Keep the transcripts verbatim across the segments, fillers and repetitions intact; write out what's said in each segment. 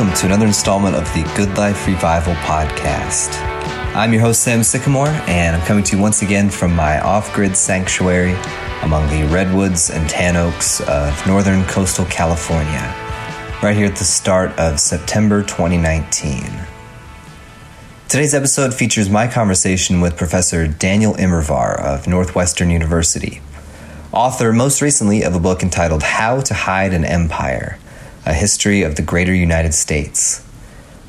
welcome to another installment of the Good Life Revival podcast. I'm your host, Sam Sycamore, and I'm coming to you once again from my off-grid sanctuary among the redwoods and tan oaks of northern coastal California, right here at the start of September twenty nineteen. Today's episode features my conversation with Professor Daniel Immerwahr of Northwestern University, author most recently of a book entitled How to Hide an Empire, A History of the Greater United States.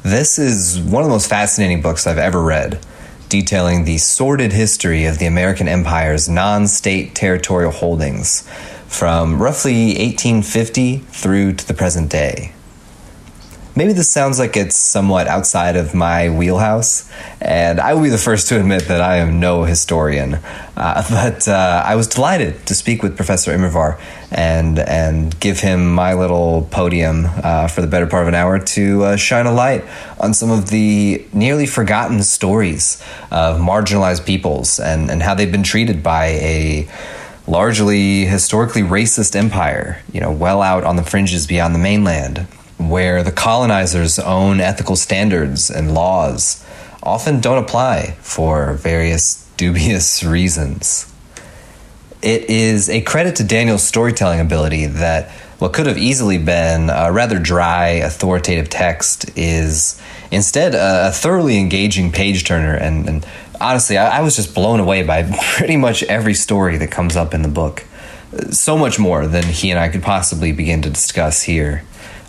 This is one of the most fascinating books I've ever read, detailing the sordid history of the American Empire's non-state territorial holdings from roughly eighteen fifty through to the present day. Maybe this sounds like it's somewhat outside of my wheelhouse, and I will be the first to admit that I am no historian. Uh, but uh, I was delighted to speak with Professor Immerwahr and and give him my little podium uh, for the better part of an hour to uh, shine a light on some of the nearly forgotten stories of marginalized peoples and, and how they've been treated by a largely historically racist empire, you know, well out on the fringes beyond the mainland, where the colonizers' own ethical standards and laws often don't apply for various dubious reasons. It is a credit to Daniel's storytelling ability that what could have easily been a rather dry, authoritative text is instead a thoroughly engaging page-turner, and, and honestly, I, I was just blown away by pretty much every story that comes up in the book. So much more than he and I could possibly begin to discuss here.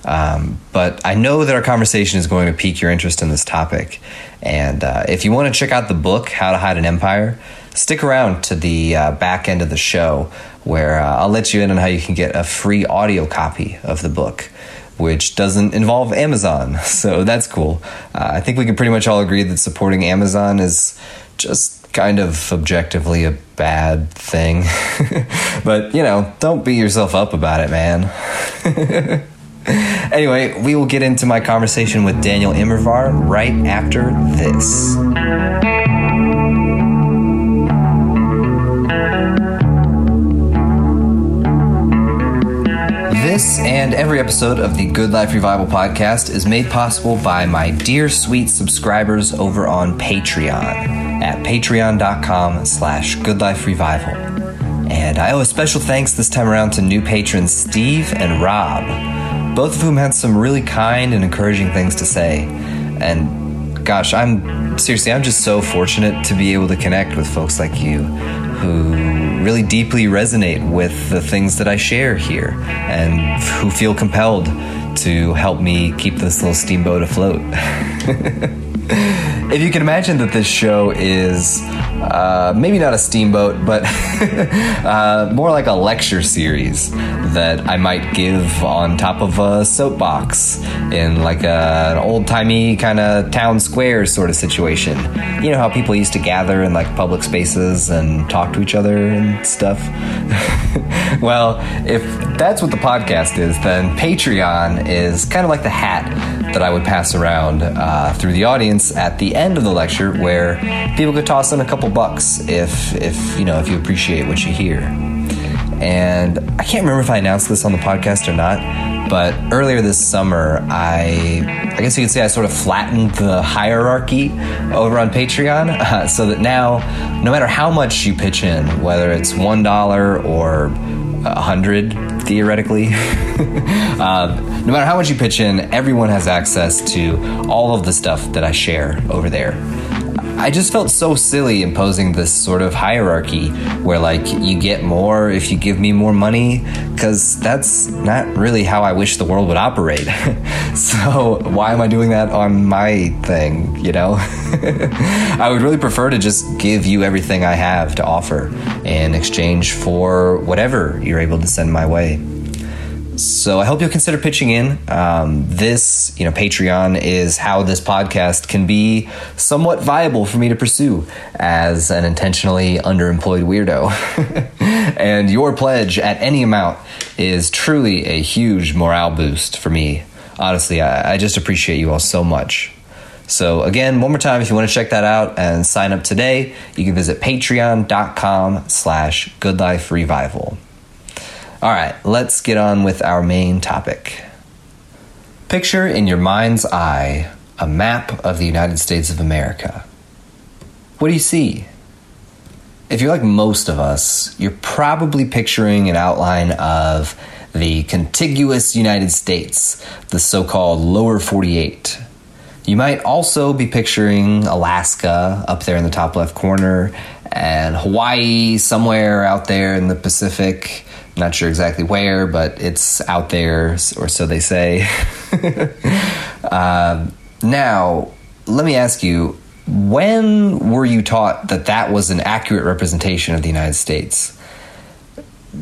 Um, but I know that our conversation is going to pique your interest in this topic. And uh, if you want to check out the book, How to Hide an Empire, stick around to the uh, back end of the show, where uh, I'll let you in on how you can get a free audio copy of the book, which doesn't involve Amazon. So that's cool. Uh, I think we can pretty much all agree that supporting Amazon is just kind of objectively a bad thing. But, you know, don't beat yourself up about it, man. Anyway, we will get into my conversation with Daniel Immerwahr right after this. This and every episode of the Good Life Revival podcast is made possible by my dear sweet subscribers over on Patreon at patreon.com slash goodliferevival. And I owe a special thanks this time around to new patrons Steve and Rob, both of whom had some really kind and encouraging things to say. And gosh, I'm seriously, I'm just so fortunate to be able to connect with folks like you who really deeply resonate with the things that I share here and who feel compelled to help me keep this little steamboat afloat. If you can imagine that this show is uh, maybe not a steamboat, but uh, more like a lecture series that I might give on top of a soapbox in like a, an old-timey kind of town square sort of situation. You know how people used to gather in like public spaces and talk to each other and stuff? Well, if that's what the podcast is, then Patreon is kind of like the hat that I would pass around uh, through the audience at the end end of the lecture, where people could toss in a couple bucks if, if you know, if you appreciate what you hear. And I can't remember if I announced this on the podcast or not, but earlier this summer, I, I guess you could say I sort of flattened the hierarchy over on Patreon, uh, so that now, no matter how much you pitch in, whether it's one dollar or one hundred dollars theoretically, uh, no matter how much you pitch in, everyone has access to all of the stuff that I share over there. I just felt so silly imposing this sort of hierarchy where, like, you get more if you give me more money, because that's not really how I wish the world would operate. So why am I doing that on my thing, you know? I would really prefer to just give you everything I have to offer in exchange for whatever you're able to send my way. So I hope you'll consider pitching in. Um, this, you know, Patreon is how this podcast can be somewhat viable for me to pursue as an intentionally underemployed weirdo. And your pledge at any amount is truly a huge morale boost for me. Honestly, I, I just appreciate you all so much. So again, one more time, if you want to check that out and sign up today, you can visit patreon.com slash goodliferevival. All right, let's get on with our main topic. Picture in your mind's eye a map of the United States of America. What do you see? If you're like most of us, you're probably picturing an outline of the contiguous United States, the so-called lower forty-eight. You might also be picturing Alaska up there in the top left corner, and Hawaii somewhere out there in the Pacific. Not sure exactly where, but it's out there, or so they say. uh, now, let me ask you, when were you taught that that was an accurate representation of the United States?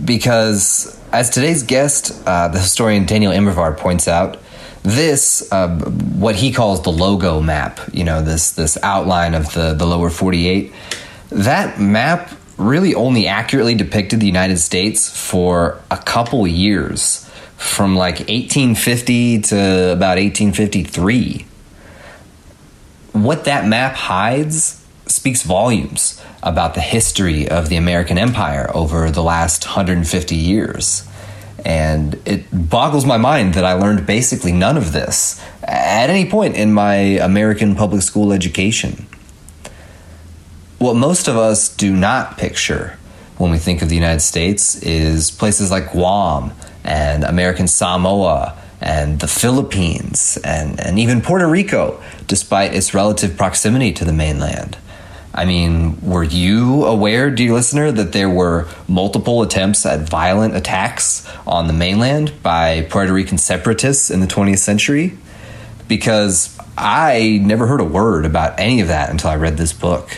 Because, as today's guest, uh, the historian Daniel Immerwahr points out, this, uh, what he calls the logo map, you know, this this outline of the, the lower forty-eight, that map really only accurately depicted the United States for a couple years, from like eighteen fifty to about eighteen fifty-three. What that map hides speaks volumes about the history of the American empire over the last one hundred fifty years. And it boggles my mind that I learned basically none of this at any point in my American public school education. What most of us do not picture when we think of the United States is places like Guam and American Samoa and the Philippines and, and even Puerto Rico, despite its relative proximity to the mainland. I mean, were you aware, dear listener, that there were multiple attempts at violent attacks on the mainland by Puerto Rican separatists in the twentieth century? Because I never heard a word about any of that until I read this book.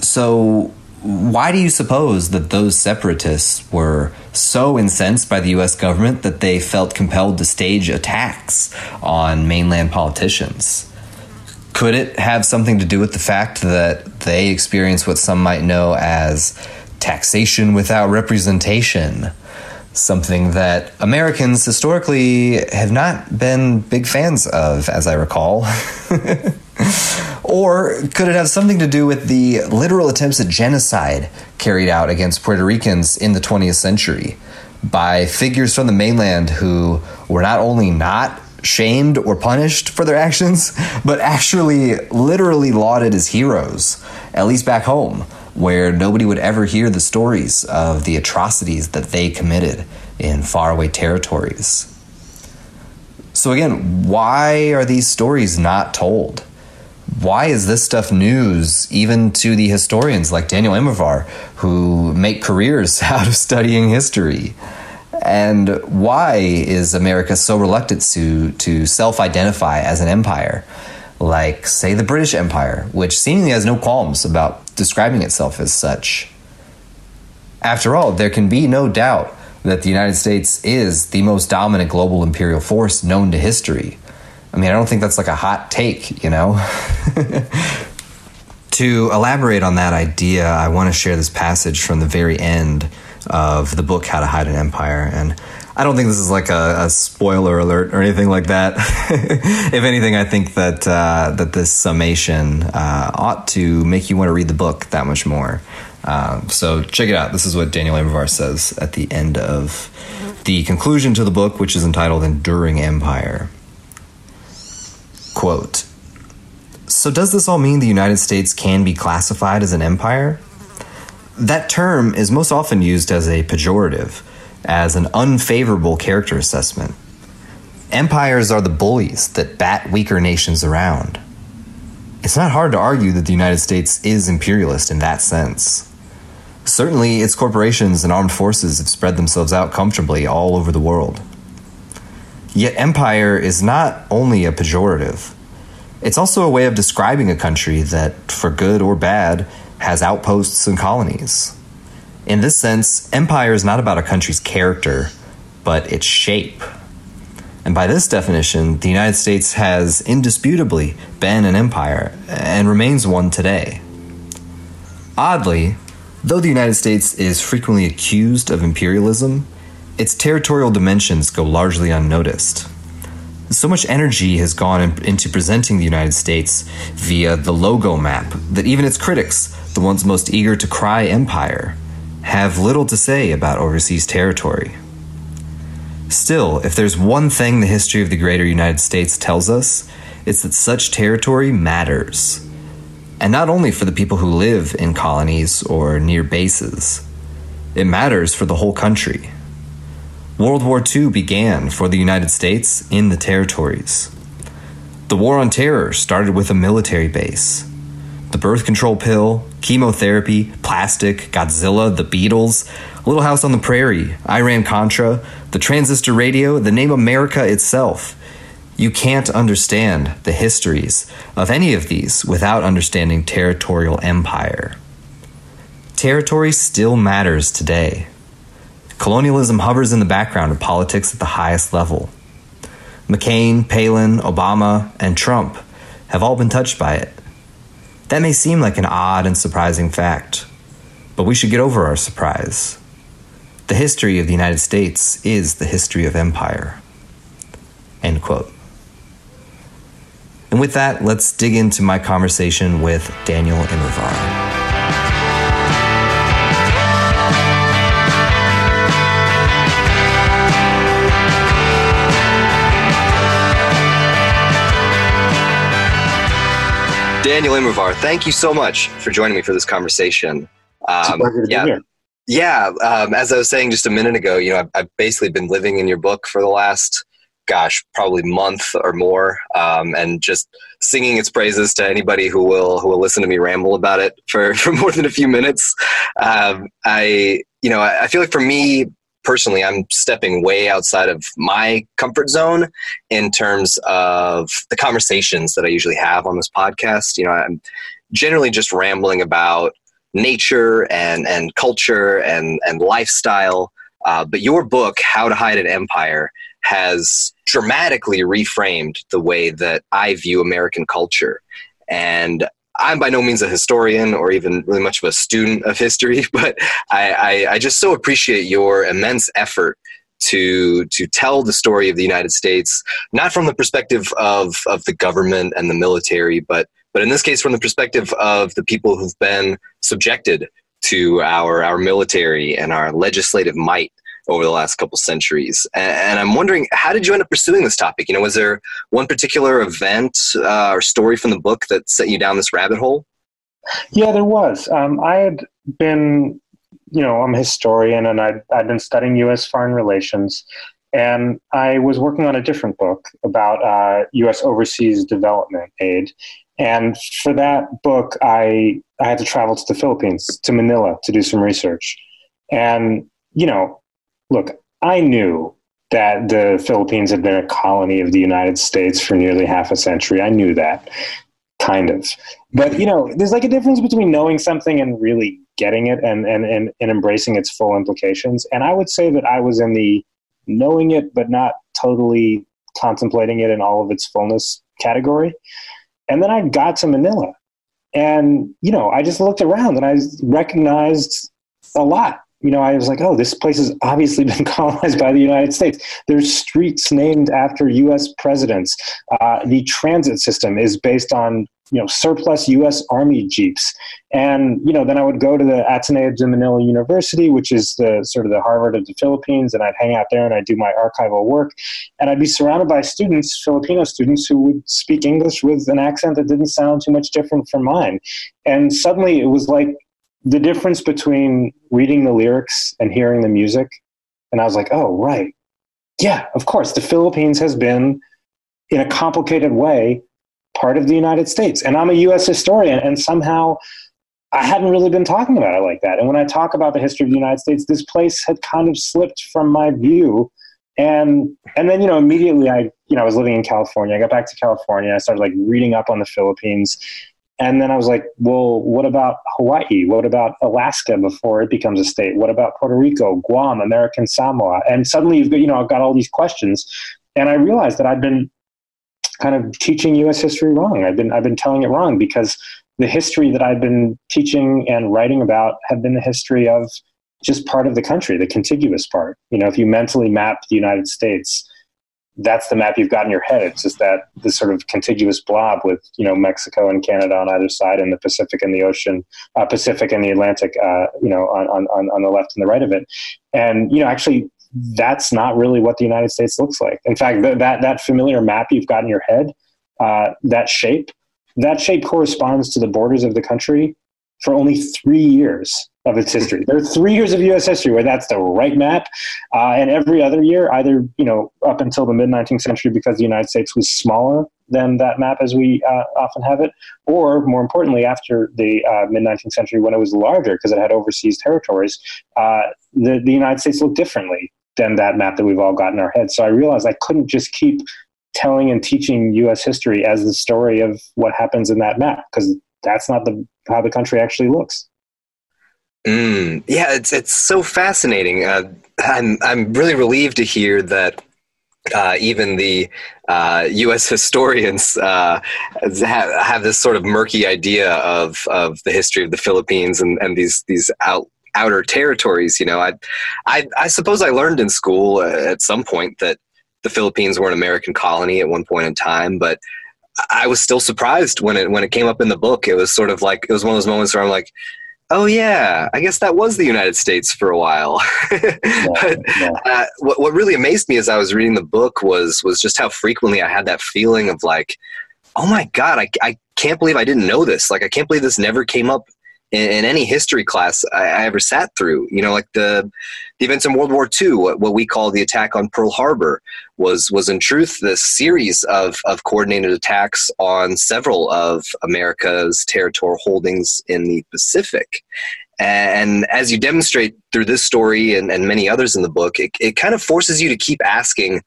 So why do you suppose that those separatists were so incensed by the U S government that they felt compelled to stage attacks on mainland politicians? Could it have something to do with the fact that they experienced what some might know as taxation without representation, something that Americans historically have not been big fans of, as I recall? Or could it have something to do with the literal attempts at genocide carried out against Puerto Ricans in the twentieth century by figures from the mainland who were not only not shamed or punished for their actions, but actually literally lauded as heroes, at least back home, where nobody would ever hear the stories of the atrocities that they committed in faraway territories? So again, why are these stories not told? Why is this stuff news even to the historians like Daniel Immerwahr, who make careers out of studying history? And why is America so reluctant to, to self-identify as an empire, like, say, the British Empire, which seemingly has no qualms about describing itself as such? After all, there can be no doubt that the United States is the most dominant global imperial force known to history. I mean, I don't think that's like a hot take, you know? To elaborate on that idea, I want to share this passage from the very end of the book, How to Hide an Empire. And I don't think this is like a, a spoiler alert or anything like that. If anything, I think that uh, that this summation uh, ought to make you want to read the book that much more. Um, so check it out. This is what Daniel Immerwahr says at the end of the conclusion to the book, which is entitled Enduring Empire. Quote, "So does this all mean the United States can be classified as an empire? That term is most often used as a pejorative, as an unfavorable character assessment. Empires are the bullies that bat weaker nations around. It's not hard to argue that the United States is imperialist in that sense. Certainly, its corporations and armed forces have spread themselves out comfortably all over the world. Yet empire is not only a pejorative. It's also a way of describing a country that, for good or bad, has outposts and colonies. In this sense, empire is not about a country's character, but its shape. And by this definition, the United States has indisputably been an empire and remains one today. Oddly, though the United States is frequently accused of imperialism, its territorial dimensions go largely unnoticed. So much energy has gone in, into presenting the United States via the logo map that even its critics, the ones most eager to cry empire, have little to say about overseas territory. Still, if there's one thing the history of the greater United States tells us, it's that such territory matters. And not only for the people who live in colonies or near bases. It matters for the whole country. World War Two began for the United States in the territories. The War on Terror started with a military base. The birth control pill, chemotherapy, plastic, Godzilla, the Beatles, Little House on the Prairie, Iran-Contra, the transistor radio, the name America itself. You can't understand the histories of any of these without understanding territorial empire. Territory still matters today. Colonialism hovers in the background of politics at the highest level. McCain, Palin, Obama, and Trump have all been touched by it. That may seem like an odd and surprising fact, but we should get over our surprise. The history of the United States is the history of empire. End quote. And with that, let's dig into my conversation with Daniel Immerwahr. Daniel Immerwahr, thank you so much for joining me for this conversation. Um, yeah, yeah. Um, as I was saying just a minute ago, you know, I've, I've basically been living in your book for the last, gosh, probably month or more, um, and just singing its praises to anybody who will who will listen to me ramble about it for, for more than a few minutes. Um, I, you know, I, I feel like for me personally, I'm stepping way outside of my comfort zone in terms of the conversations that I usually have on this podcast. You know, I'm generally just rambling about nature and, and culture and, and lifestyle. Uh, but your book, How to Hide an Empire, has dramatically reframed the way that I view American culture. And I'm by no means a historian or even really much of a student of history, but I, I, I just so appreciate your immense effort to to tell the story of the United States, not from the perspective of, of the government and the military, but but in this case from the perspective of the people who've been subjected to our, our military and our legislative might over the last couple centuries. And I'm wondering, how did you end up pursuing this topic? You know, was there one particular event uh, or story from the book that sent you down this rabbit hole? Yeah, there was. Um, I had been, you know, I'm a historian and I'd, I'd been studying U S foreign relations. And I was working on a different book about uh, U S overseas development aid. And for that book, I, I had to travel to the Philippines, to Manila, to do some research. And, you know, look, I knew that the Philippines had been a colony of the United States for nearly half a century. I knew that, kind of. But, you know, there's like a difference between knowing something and really getting it and, and, and, and embracing its full implications. And I would say that I was in the knowing it but not totally contemplating it in all of its fullness category. And then I got to Manila. And, you know, I just looked around and I recognized a lot. You know, I was like, oh, this place has obviously been colonized by the United States. There's streets named after U S presidents. Uh, the transit system is based on, you know, surplus U S Army Jeeps. And, you know, then I would go to the Ateneo de Manila University, which is the sort of the Harvard of the Philippines. And I'd hang out there and I'd do my archival work. And I'd be surrounded by students, Filipino students, who would speak English with an accent that didn't sound too much different from mine. And suddenly it was like, the difference between reading the lyrics and hearing the music. And I was like, oh, right. Yeah, of course. The Philippines has been, in a complicated way, part of the United States. And I'm a U S historian, and somehow I hadn't really been talking about it like that. And when I talk about the history of the United States, this place had kind of slipped from my view. And and then, you know, immediately I, you know, I was living in California. I got back to California. I started like reading up on the Philippines. And then I was like, well, what about Hawaii? What about Alaska before it becomes a state? What about Puerto Rico, Guam, American Samoa? And suddenly, you've got, you know, I've got all these questions. And I realized that I'd been kind of teaching U S history wrong. I've been, I've been telling it wrong because the history that I've been teaching and writing about had been the history of just part of the country, the contiguous part. You know, if you mentally map the United States, that's the map you've got in your head. It's just that this sort of contiguous blob with, you know, Mexico and Canada on either side and the Pacific and the ocean, uh, Pacific and the Atlantic, uh, you know, on, on, on the left and the right of it. And, you know, actually that's not really what the United States looks like. In fact, th- that that familiar map you've got in your head, uh, that shape, that shape corresponds to the borders of the country for only three years of its history. There are three years of U S history where that's the right map. Uh, and every other year, either, you know, up until the mid nineteenth century, because the United States was smaller than that map as we uh, often have it, or more importantly, after the uh, mid nineteenth century when it was larger because it had overseas territories, uh, the, the United States looked differently than that map that we've all got in our heads. So I realized I couldn't just keep telling and teaching U S history as the story of what happens in that map, because that's not the how the country actually looks. Mm, yeah, it's it's so fascinating. Uh, I'm I'm really relieved to hear that uh, even the uh, U S historians uh, have, have this sort of murky idea of, of the history of the Philippines and, and these these out, outer territories. You know, I, I I suppose I learned in school at some point that the Philippines were an American colony at one point in time, but I was still surprised when it when it came up in the book. It was sort of like, it was one of those moments where I'm like, oh yeah, I guess that was the United States for a while. yeah, yeah. Uh, what what really amazed me as I was reading the book was was just how frequently I had that feeling of like, oh my God, I, I can't believe I didn't know this. Like, I can't believe this never came up in, in any history class I, I ever sat through. You know, like the the events in World War Two, what, what we call the attack on Pearl Harbor, was was in truth this series of, of coordinated attacks on several of America's territorial holdings in the Pacific. And as you demonstrate through this story and, and many others in the book, it, it kind of forces you to keep asking,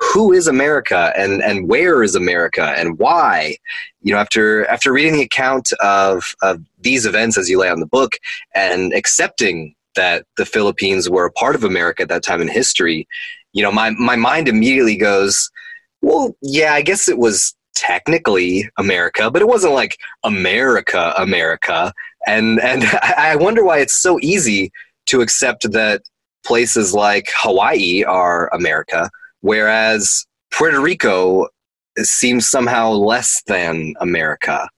who is America and, and where is America and why? You know, after after reading the account of, of these events as you lay out in the book and accepting that the Philippines were a part of America at that time in history, you know, my, my mind immediately goes, well, yeah, I guess it was technically America, but it wasn't like America, America. And and I wonder why it's so easy to accept that places like Hawaii are America, whereas Puerto Rico seems somehow less than America.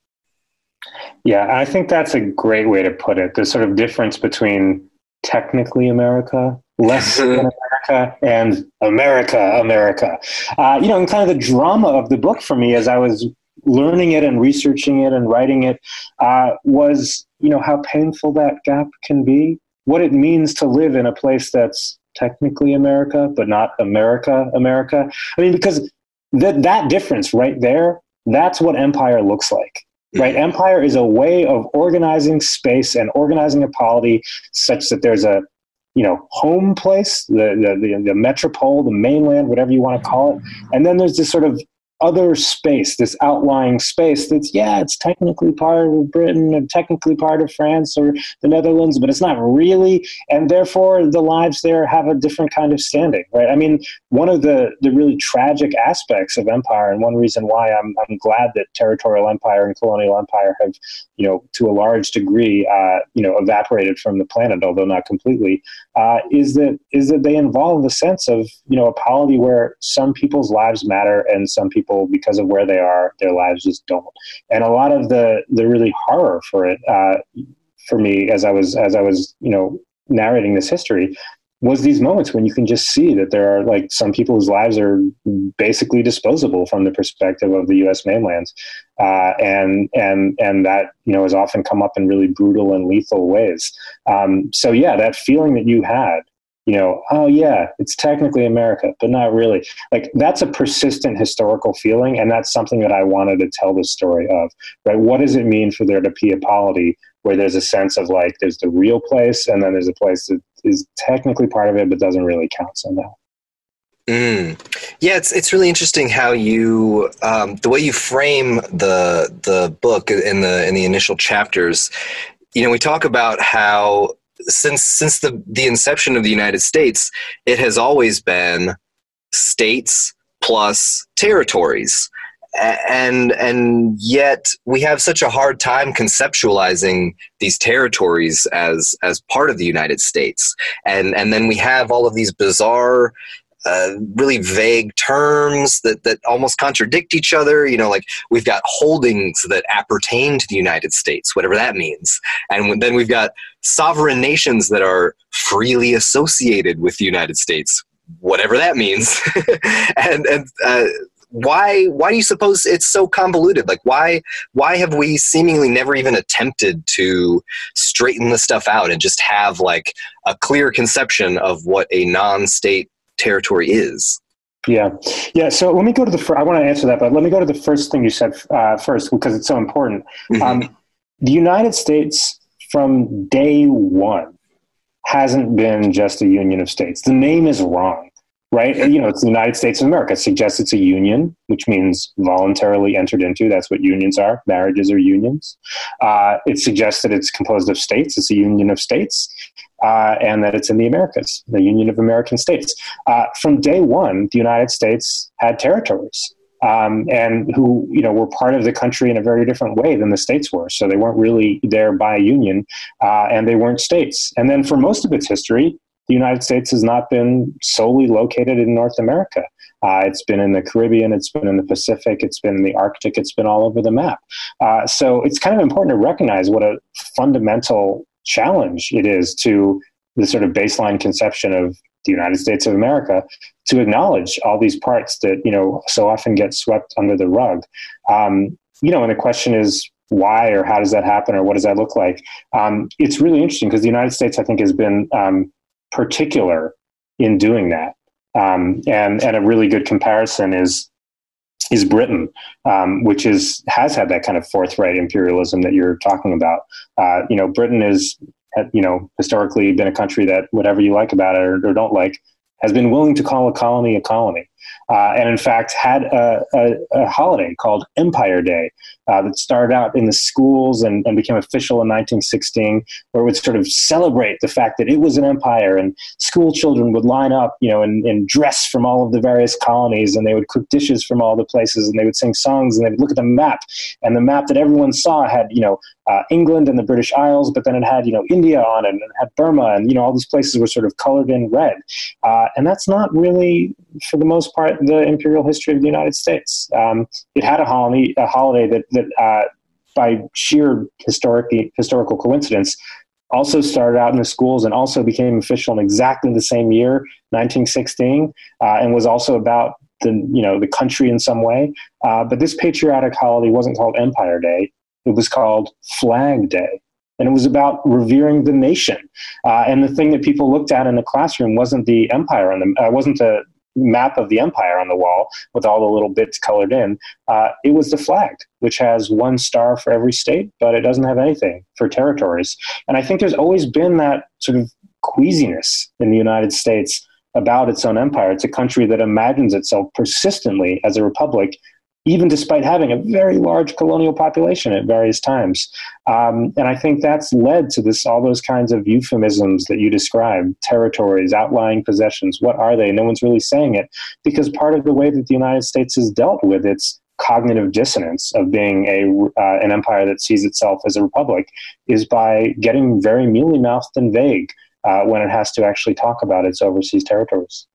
Yeah, I think that's a great way to put it. The sort of difference between technically America, less than America, and America, America. Uh, you know, and kind of the drama of the book for me as I was learning it and researching it and writing it uh, was, you know, how painful that gap can be, what it means to live in a place that's technically America, but not America, America. I mean, because that that difference right there, that's what empire looks like. Right, empire is a way of organizing space and organizing a polity such that there's a, you know, home place, the the, the the metropole, the mainland, whatever you want to call it, and then there's this sort of other space, this outlying space that's yeah, it's technically part of Britain and technically part of France or the Netherlands, but it's not really, and therefore the lives there have a different kind of standing, right? I mean, one of the, the really tragic aspects of empire, and one reason why I'm I'm glad that territorial empire and colonial empire have, you know, to a large degree, uh, you know, evaporated from the planet, although not completely, uh, is that is that they involve the sense of, you know, a polity where some people's lives matter and some people, because of where they are, their lives just don't. And a lot of the the really horror for it, uh, for me, as I was as I was you know narrating this history, was these moments when you can just see that there are like some people whose lives are basically disposable from the perspective of the U S mainland, uh, and and and that you know has often come up in really brutal and lethal ways. Um, so yeah, that feeling that you had. You know, oh yeah, it's technically America, but not really. Like that's a persistent historical feeling, and that's something that I wanted to tell the story of. Right? What does it mean for there to be a polity where there's a sense of like there's the real place, and then there's a place that is technically part of it but doesn't really count somehow. Mm. Yeah, it's it's really interesting how you um, the way you frame the the book in the in the initial chapters. You know, we talk about how. Since since the, the inception of the United States, it has always been states plus territories, and and yet we have such a hard time conceptualizing these territories as as part of the United States, and and then we have all of these bizarre, uh, really vague terms that that almost contradict each other. You know, like we've got holdings that appertain to the United States, whatever that means, and then we've got sovereign nations that are freely associated with the United States, whatever that means. and and uh, why why do you suppose it's so convoluted? Like, why why have we seemingly never even attempted to straighten the stuff out and just have like a clear conception of what a non-state territory is? Yeah. Yeah. So let me go to the first, I want to answer that, but let me go to the first thing you said uh, first, because it's so important. Mm-hmm. Um, the United States from day one hasn't been just a union of states. The name is wrong, right? You know, it's the United States of America. It suggests it's a union, which means voluntarily entered into. That's what unions are. Marriages are unions. Uh, it suggests that it's composed of states. It's a union of states. Uh, and that it's in the Americas, the Union of American States. Uh, from day one, the United States had territories, um, and who you know were part of the country in a very different way than the states were. So they weren't really there by union, uh, and they weren't states. And then for most of its history, the United States has not been solely located in North America. Uh, it's been in the Caribbean, it's been in the Pacific, it's been in the Arctic, it's been all over the map. Uh, so it's kind of important to recognize what a fundamental challenge it is to the sort of baseline conception of the United States of America to acknowledge all these parts that, you know, so often get swept under the rug. Um, you know, and the question is why, or how does that happen, or what does that look like? Um, it's really interesting because the United States, I think, has been um, particular in doing that. Um, and, and a really good comparison is is Britain, um, which is has had that kind of forthright imperialism that you're talking about. Uh, you know, Britain is, you know, historically been a country that whatever you like about it or, or don't like, has been willing to call a colony a colony. Uh, and in fact, had a, a, a holiday called Empire Day uh, that started out in the schools and, and became official in nineteen sixteen, where it would sort of celebrate the fact that it was an empire, and school children would line up, you know, and, and dress from all of the various colonies, and they would cook dishes from all the places, and they would sing songs, and they would look at the map, and the map that everyone saw had, you know, uh, England and the British Isles, but then it had, you know, India on it, and it had Burma, and, you know, all these places were sort of colored in red. Uh, and that's not really, for the most part, the imperial history of the United States. Um, it had a holiday, a holiday that, that uh, by sheer historic, historical coincidence, also started out in the schools and also became official in exactly the same year, nineteen sixteen, uh, and was also about the you know the country in some way. Uh, but this patriotic holiday wasn't called Empire Day; it was called Flag Day. And it was about revering the nation. Uh, and the thing that people looked at in the classroom wasn't the empire on the uh, wasn't the map of the empire on the wall with all the little bits colored in. Uh, it was the flag, which has one star for every state, but it doesn't have anything for territories. And I think there's always been that sort of queasiness in the United States about its own empire. It's a country that imagines itself persistently as a republic, even despite having a very large colonial population at various times. Um, and I think that's led to this, all those kinds of euphemisms that you described, territories, outlying possessions. What are they? No one's really saying it, because part of the way that the United States has dealt with its cognitive dissonance of being a uh, an empire that sees itself as a republic is by getting very mealy-mouthed and vague uh, when it has to actually talk about its overseas territories.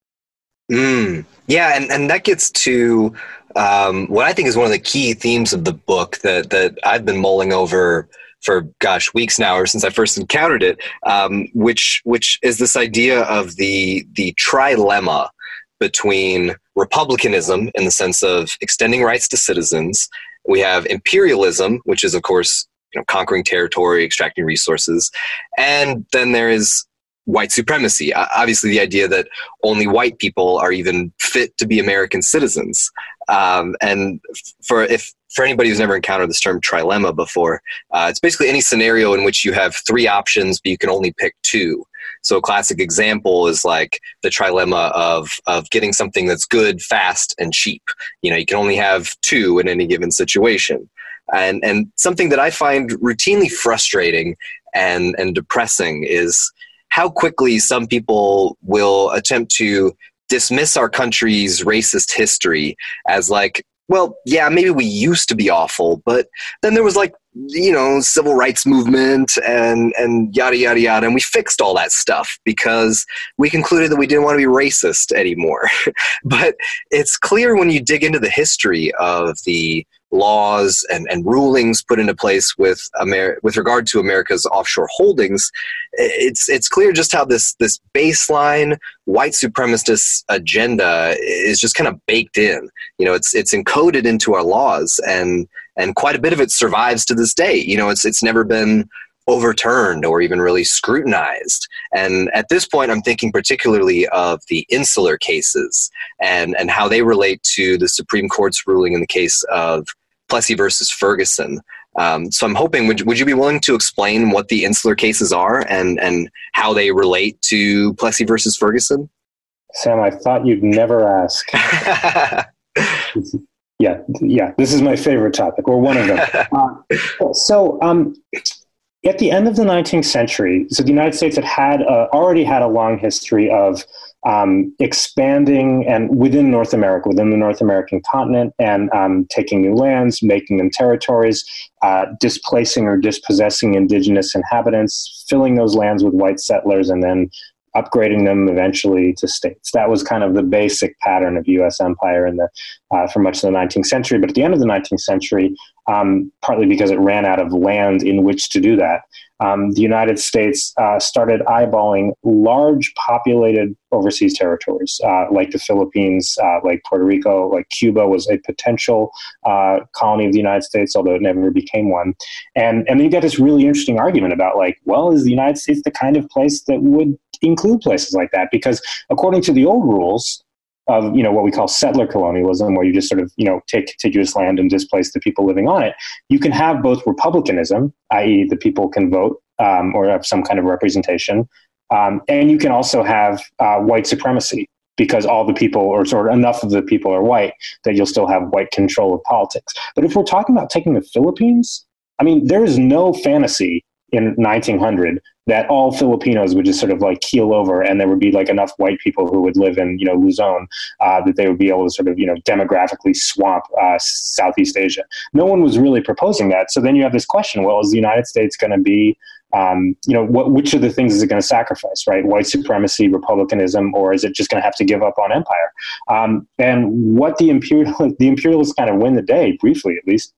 Mm. Yeah, and, and that gets to um, what I think is one of the key themes of the book that, that I've been mulling over for, gosh, weeks now, or since I first encountered it, um, which which is this idea of the the trilemma between republicanism in the sense of extending rights to citizens. We have imperialism, which is, of course, you know, conquering territory, extracting resources, and then there is white supremacy. Obviously, the idea that only white people are even fit to be American citizens. Um, and for if for anybody who's never encountered this term trilemma before, uh, it's basically any scenario in which you have three options, but you can only pick two. So a classic example is like the trilemma of of getting something that's good, fast, and cheap. You know, you can only have two in any given situation. And and something that I find routinely frustrating and and depressing is how quickly some people will attempt to dismiss our country's racist history as like, well, yeah, maybe we used to be awful, but then there was like, you know, civil rights movement and, and yada, yada, yada. And we fixed all that stuff because we concluded that we didn't want to be racist anymore. But it's clear when you dig into the history of the laws and, and rulings put into place with Amer- with regard to America's offshore holdings, it's it's clear just how this this baseline white supremacist agenda is just kind of baked in. You know, it's it's encoded into our laws, and and quite a bit of it survives to this day. You know, it's it's never been overturned or even really scrutinized. And at this point, I'm thinking particularly of the Insular cases and, and how they relate to the Supreme Court's ruling in the case of Plessy versus Ferguson. Um, so I'm hoping, would, would you be willing to explain what the Insular cases are and, and how they relate to Plessy versus Ferguson? Sam, I thought you'd never ask. yeah, yeah, this is my favorite topic, or one of them. Uh, so, um, At the end of the nineteenth century, so the United States had, had uh, already had a long history of um, expanding and within North America, within the North American continent, and um, taking new lands, making them territories, uh, displacing or dispossessing indigenous inhabitants, filling those lands with white settlers, and then upgrading them eventually to states. That was kind of the basic pattern of U S empire in the uh, for much of the nineteenth century. But at the end of the nineteenth century, um, partly because it ran out of land in which to do that, um, the United States uh, started eyeballing large populated overseas territories uh, like the Philippines, uh, like Puerto Rico, like Cuba was a potential uh, colony of the United States, although it never became one. And, and then you get this really interesting argument about, like, well, is the United States the kind of place that would include places like that? Because according to the old rules of, you know, what we call settler colonialism, where you just sort of, you know, take contiguous land and displace the people living on it, you can have both republicanism, that is the people can vote um, or have some kind of representation, um, and you can also have uh, white supremacy, because all the people, or sort of enough of the people, are white that you'll still have white control of politics. But if we're talking about taking the Philippines, I mean, there is no fantasy in nineteen hundred that all Filipinos would just sort of like keel over, and there would be like enough white people who would live in, you know, Luzon uh, that they would be able to sort of, you know, demographically swamp uh, Southeast Asia. No one was really proposing that. So then you have this question, well, is the United States going to be, um, you know, what, which of the things is it going to sacrifice, right? White supremacy, republicanism, or is it just going to have to give up on empire? Um, and what the, imperial, the imperialists kind of win the day, briefly at least.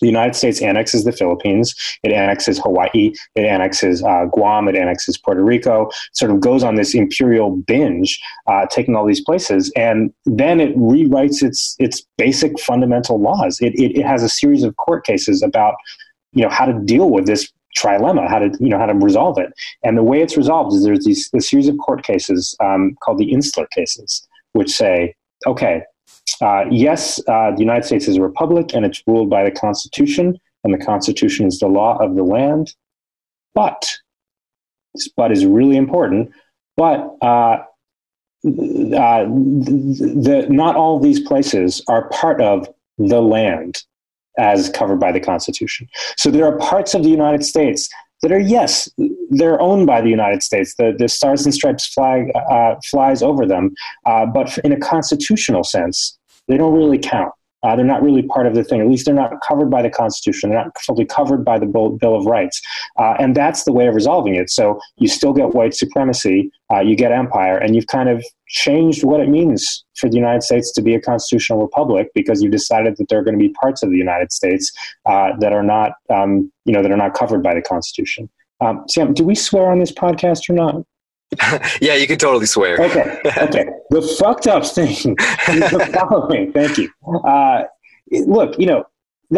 The United States annexes the Philippines, it annexes Hawaii, it annexes uh, Guam, it annexes Puerto Rico, sort of goes on this imperial binge, uh, taking all these places. And then it rewrites its its basic fundamental laws. It, it, it has a series of court cases about, you know, how to deal with this trilemma, how to, you know, how to resolve it. And the way it's resolved is there's these, a series of court cases um, called the Insular cases, which say, okay, Uh, yes, uh, the United States is a republic, and it's ruled by the Constitution, and the Constitution is the law of the land. But, this but is really important, but uh, uh, the, the, not all these places are part of the land as covered by the Constitution. So there are parts of the United States that are, yes, they're owned by the United States. The, the Stars and Stripes flag uh, flies over them, uh, but in a constitutional sense, they don't really count. Uh, they're not really part of the thing. At least they're not covered by the Constitution. They're not fully covered by the Bill of Rights. Uh, and that's the way of resolving it. So you still get white supremacy, uh, you get empire, and you've kind of changed what it means for the United States to be a constitutional republic, because you decided that there are going to be parts of the United States uh, that are not, um, you know, that are not covered by the Constitution. Um, Sam, do we swear on this podcast or not? Yeah, you can totally swear. Okay, okay. The fucked up thing is the following. Thank you. Uh, look, you know,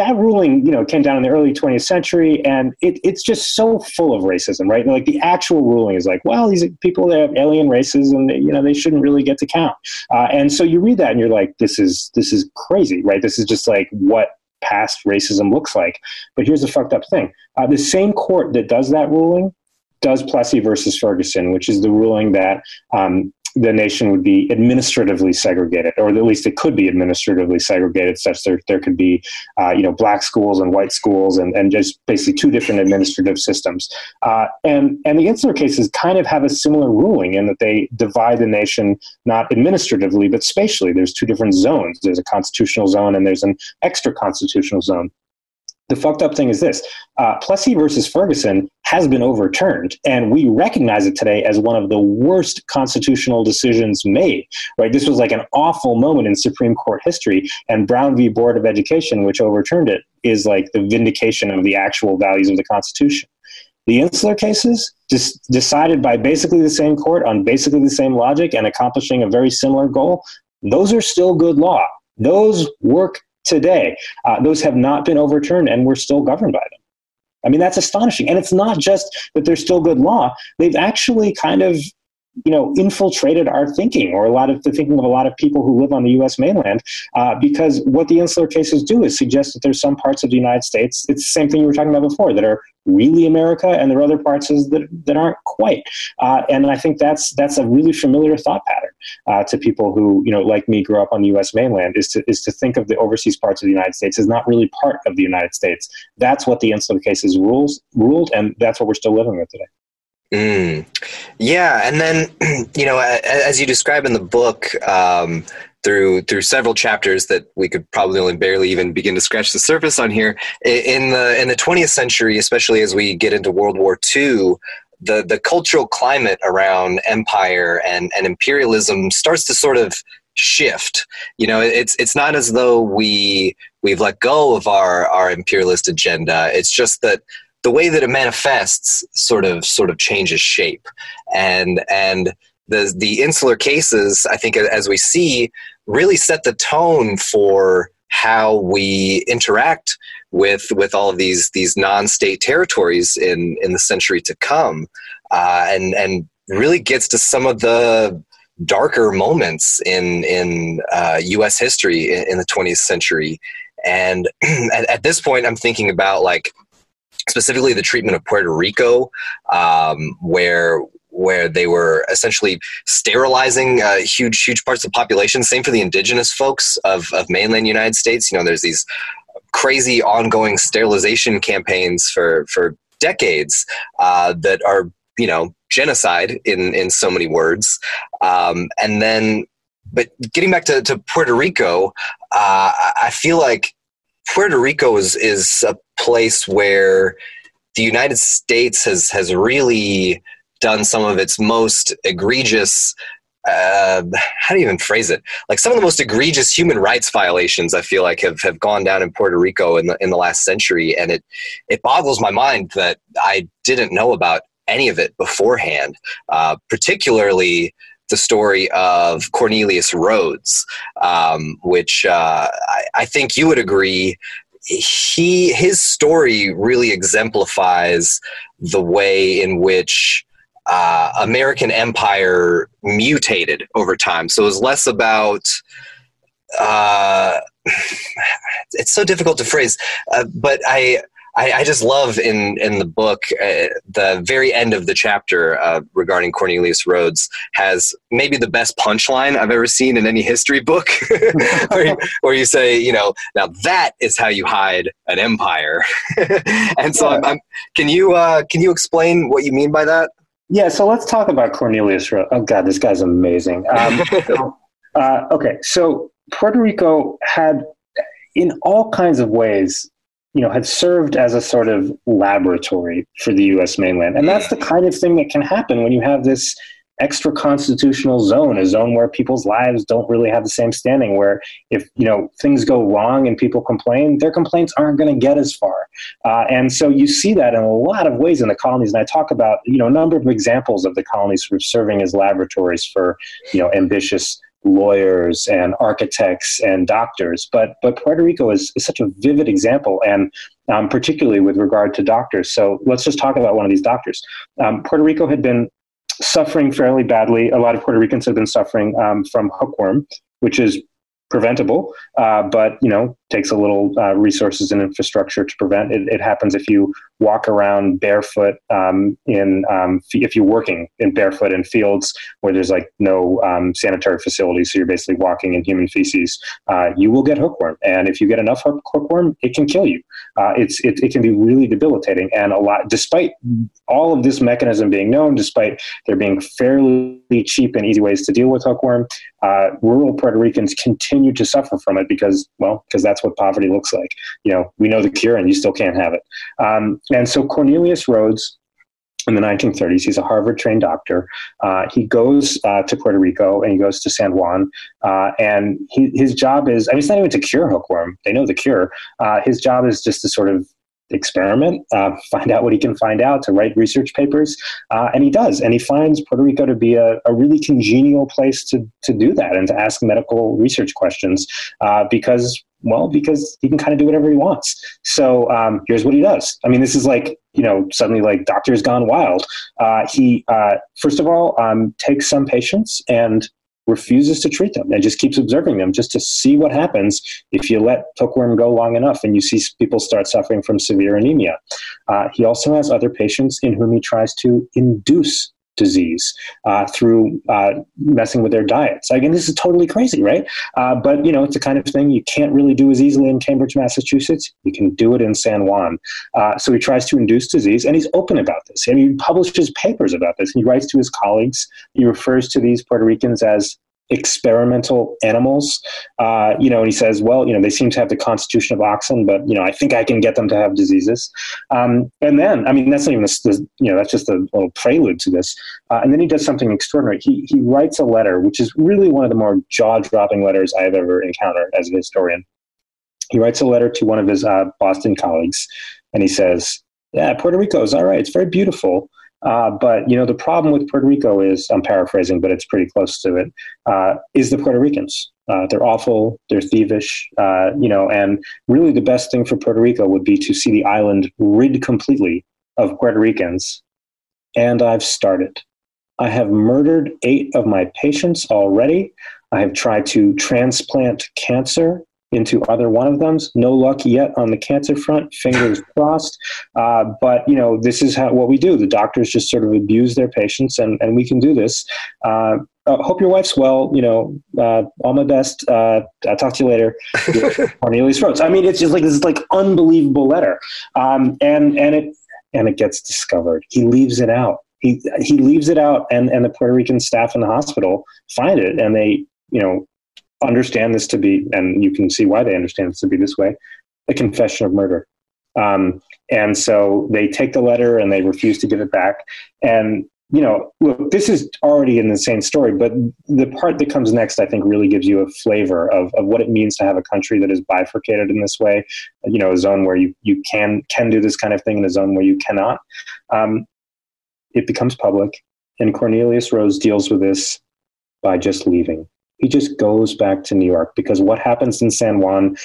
that ruling, you know, came down in the early twentieth century, and it, it's just so full of racism, right? And like the actual ruling is like, well, these are people that have alien races, and they, you know, they shouldn't really get to count. Uh, and so you read that, and you're like, this is this is crazy, right? This is just like what past racism looks like. But here's the fucked up thing: uh, the same court that does that ruling does Plessy versus Ferguson, which is the ruling that um, the nation would be administratively segregated, or at least it could be administratively segregated, such that there could be, uh, you know, black schools and white schools, and, and just basically two different administrative systems. Uh, and and the Insular cases kind of have a similar ruling in that they divide the nation not administratively but spatially. There's two different zones. There's a constitutional zone and there's an extra constitutional zone. The fucked up thing is this, uh, Plessy versus Ferguson has been overturned, and we recognize it today as one of the worst constitutional decisions made, right? This was like an awful moment in Supreme Court history, and Brown v. Board of Education, which overturned it, is like the vindication of the actual values of the Constitution. The insular cases, just decided by basically the same court on basically the same logic and accomplishing a very similar goal, those are still good law. Those work today. Uh, those have not been overturned, and we're still governed by them. I mean, that's astonishing. And it's not just that they're still good law. They've actually kind of, you know, infiltrated our thinking, or a lot of the thinking of a lot of people who live on the U S mainland, uh, because what the insular cases do is suggest that there's some parts of the United States, it's the same thing you were talking about before, that are really America, and there are other parts that, that aren't quite. Uh, and I think that's that's a really familiar thought pattern uh, to people who, you know, like me, grew up on the U S mainland, is to is to think of the overseas parts of the United States as not really part of the United States. That's what the insular cases rules ruled, and that's what we're still living with today. Mm. Yeah. And then, you know, as you describe in the book, um, through through several chapters that we could probably only barely even begin to scratch the surface on here, in the in the twentieth century, especially as we get into World War Two, the, the cultural climate around empire and, and imperialism starts to sort of shift. You know, it's it's not as though we we've let go of our, our imperialist agenda. It's just that the way that it manifests sort of sort of changes shape, and and the the insular cases, I think, as we see, really set the tone for how we interact with with all of these these non-state territories in in the century to come, uh, and and really gets to some of the darker moments in in uh, U S history in, in the twentieth century. And at, at this point, I'm thinking about, like, specifically the treatment of Puerto Rico, um, where where they were essentially sterilizing uh, huge huge parts of the population. Same for the indigenous folks of, of mainland United States. You know, there's these crazy ongoing sterilization campaigns for for decades uh, that are, you know, genocide in in so many words. Um, and then, but getting back to, to Puerto Rico, uh, I feel like Puerto Rico is is a place where the United States has has really done some of its most egregious, uh, how do you even phrase it? Like, some of the most egregious human rights violations, I feel like, have, have gone down in Puerto Rico in the in the last century, and it it boggles my mind that I didn't know about any of it beforehand, uh, particularly the story of Cornelius Rhodes, um, which uh, I, I think you would agree, he his story really exemplifies the way in which uh, American empire mutated over time. So it was less about, uh, it's so difficult to phrase, uh, but I, I, I just love in, in the book, uh, the very end of the chapter uh, regarding Cornelius Rhodes has maybe the best punchline I've ever seen in any history book, where, you, where you say, you know, now that is how you hide an empire. And so, yeah. I'm, I'm, can you uh, can you explain what you mean by that? Yeah, so let's talk about Cornelius Rhodes. Oh, God, this guy's amazing. Um, so, uh, okay, so Puerto Rico had, in all kinds of ways, you know, had served as a sort of laboratory for the U S mainland. And that's the kind of thing that can happen when you have this extra constitutional zone, a zone where people's lives don't really have the same standing, where if, you know, things go wrong and people complain, their complaints aren't going to get as far. Uh, and so you see that in a lot of ways in the colonies. And I talk about, you know, a number of examples of the colonies sort of serving as laboratories for, you know, ambitious lawyers and architects and doctors, but but Puerto Rico is, is such a vivid example, and um, particularly with regard to doctors. So let's just talk about one of these doctors. Um, Puerto Rico had been suffering fairly badly. A lot of Puerto Ricans had been suffering um, from hookworm, which is preventable, uh, but, you know, takes a little uh, resources and infrastructure to prevent it. It happens if you walk around barefoot um, in um, if you're working in barefoot in fields where there's like no um, sanitary facilities, so you're basically walking in human feces. Uh, you will get hookworm, and if you get enough hookworm, it can kill you. Uh, it's it, it can be really debilitating, and a lot. Despite all of this mechanism being known, despite there being fairly cheap and easy ways to deal with hookworm, uh, rural Puerto Ricans continue to suffer from it because well, because that's that's what poverty looks like. You know, we know the cure and you still can't have it. Um, and so Cornelius Rhodes, in the nineteen thirties, he's a Harvard-trained doctor. Uh, he goes uh, to Puerto Rico and he goes to San Juan. Uh, and he, his job is, I mean, it's not even to cure hookworm. They know the cure. Uh, his job is just to sort of experiment, uh, find out what he can find out, to write research papers. Uh, and he does. And he finds Puerto Rico to be a, a really congenial place to, to do that and to ask medical research questions uh, because, well, because he can kind of do whatever he wants. So um, here's what he does. I mean, this is like, you know, suddenly like doctors gone wild. Uh, he, uh, first of all, um, takes some patients and refuses to treat them and just keeps observing them just to see what happens if you let hookworm go long enough and you see people start suffering from severe anemia. Uh, he also has other patients in whom he tries to induce disease uh, through uh, messing with their diets. Again, this is totally crazy, right? Uh, but, you know, it's the kind of thing you can't really do as easily in Cambridge, Massachusetts. You can do it in San Juan. Uh, so he tries to induce disease, and he's open about this. I mean, he publishes papers about this. He writes to his colleagues. He refers to these Puerto Ricans as experimental animals. Uh, you know, and he says, well, you know, they seem to have the constitution of oxen, but, you know, I think I can get them to have diseases. Um, and then, I mean, that's not even, a, you know, that's just a little prelude to this. Uh, and then he does something extraordinary. He, he writes a letter, which is really one of the more jaw-dropping letters I've ever encountered as a historian. He writes a letter to one of his uh, Boston colleagues, and he says, yeah, Puerto Rico is all right. It's very beautiful. Uh, but, you know, the problem with Puerto Rico is, I'm paraphrasing, but it's pretty close to it, uh, is the Puerto Ricans. Uh, they're awful, they're thievish, uh, you know, and really the best thing for Puerto Rico would be to see the island rid completely of Puerto Ricans. And I've started. I have murdered eight of my patients already. I have tried to transplant cancer into other one of them. No luck yet on the cancer front, fingers crossed. Uh, but, you know, this is how what we do. The doctors just sort of abuse their patients, and, and we can do this. Uh, uh, hope your wife's well, you know, uh, all my best. Uh, I'll talk to you later. Cornelius Rhodes. I mean, it's just like this is like unbelievable letter. Um, and, and, it, and it gets discovered. He leaves it out. He, he leaves it out, and, and the Puerto Rican staff in the hospital find it, and they, you know, understand this to be, and you can see why they understand this to be this way, a confession of murder. Um, and so they take the letter and they refuse to give it back. And, you know, look, this is already an insane story, but the part that comes next, I think, really gives you a flavor of, of what it means to have a country that is bifurcated in this way, you know, a zone where you, you can, can do this kind of thing and a zone where you cannot. Um, it becomes public, and Cornelius Rhodes deals with this by just leaving. He just goes back to New York, because what happens in San Juan,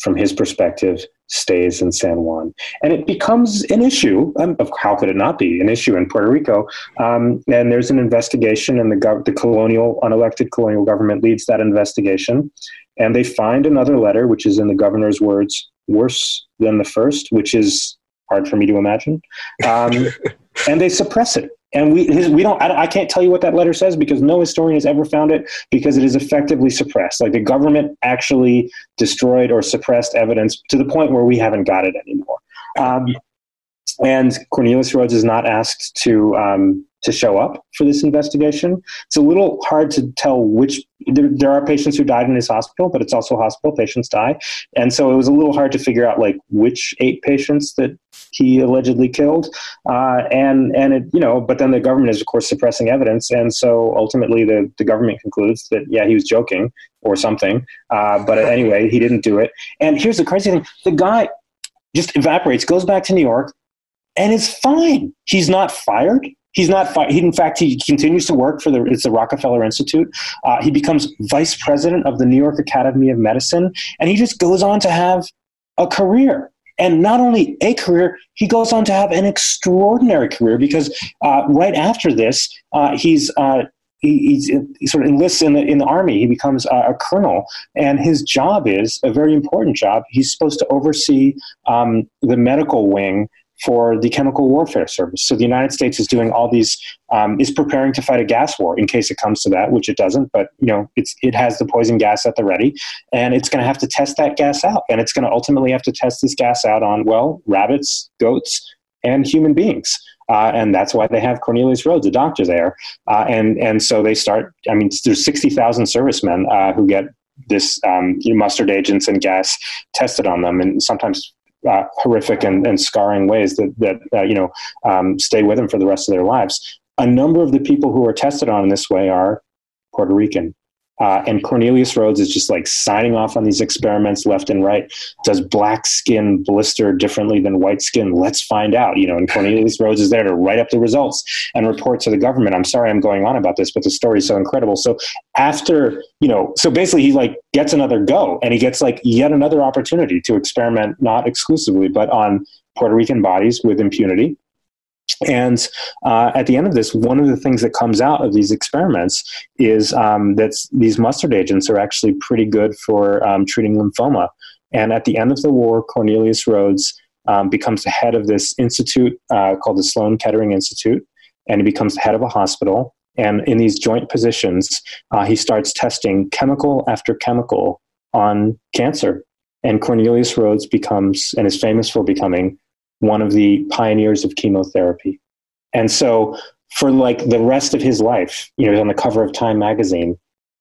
from his perspective, stays in San Juan. And it becomes an issue. Um, how could it not be an issue in Puerto Rico? Um, and there's an investigation, and the, gov- the colonial, unelected colonial government leads that investigation. And they find another letter, which is, in the governor's words, worse than the first, which is hard for me to imagine. Um, and they suppress it. And we his, we don't I, I can't tell you what that letter says, because no historian has ever found it, because it is effectively suppressed. Like, the government actually destroyed or suppressed evidence to the point where we haven't got it anymore. Um, and Cornelius Rhodes is not asked to um, to show up for this investigation. It's a little hard to tell which there, there are patients who died in his hospital, but it's also hospital patients die. And so it was a little hard to figure out like which eight patients that he allegedly killed. Uh, and, and it, you know, but then the government is, of course, suppressing evidence. And so ultimately the, the government concludes that, yeah, he was joking or something. Uh, but anyway, he didn't do it. And here's the crazy thing. The guy just evaporates, goes back to New York, and it's fine. He's not fired. He's not fired. He, in fact, he continues to work for the, it's the Rockefeller Institute. Uh, he becomes vice president of the New York Academy of Medicine. And he just goes on to have a career. And not only a career, he goes on to have an extraordinary career, because uh, right after this, uh, he's, uh, he, he's he sort of enlists in the, in the army. He becomes a, a colonel, and his job is a very important job. He's supposed to oversee um, the medical wing for the chemical warfare service. So the United States is doing all these, um, is preparing to fight a gas war in case it comes to that, which it doesn't, but, you know, it's, it has the poison gas at the ready, and it's going to have to test that gas out. And it's going to ultimately have to test this gas out on, well, rabbits, goats, and human beings. Uh, and that's why they have Cornelius Rhodes, a doctor there. Uh, and, and so they start, I mean, there's sixty thousand servicemen uh, who get this um, you know, mustard agents and gas tested on them, and sometimes uh, horrific and, and scarring ways that, that uh, you know, um, stay with them for the rest of their lives. A number of the people who are tested on in this way are Puerto Rican. Uh, and Cornelius Rhodes is just like signing off on these experiments left and right. Does black skin blister differently than white skin? Let's find out, you know, and Cornelius Rhodes is there to write up the results and report to the government. I'm sorry I'm going on about this, but the story is so incredible. So after, you know, so basically he like gets another go, and he gets like yet another opportunity to experiment, not exclusively, but on Puerto Rican bodies with impunity. And uh, at the end of this, one of the things that comes out of these experiments is um, that these mustard agents are actually pretty good for um, treating lymphoma. And at the end of the war, Cornelius Rhodes um, becomes the head of this institute uh, called the Sloan Kettering Institute, and he becomes the head of a hospital. And in these joint positions, uh, he starts testing chemical after chemical on cancer. And Cornelius Rhodes becomes, and is famous for becoming, one of the pioneers of chemotherapy. And so for like the rest of his life, you know, he's on the cover of Time magazine.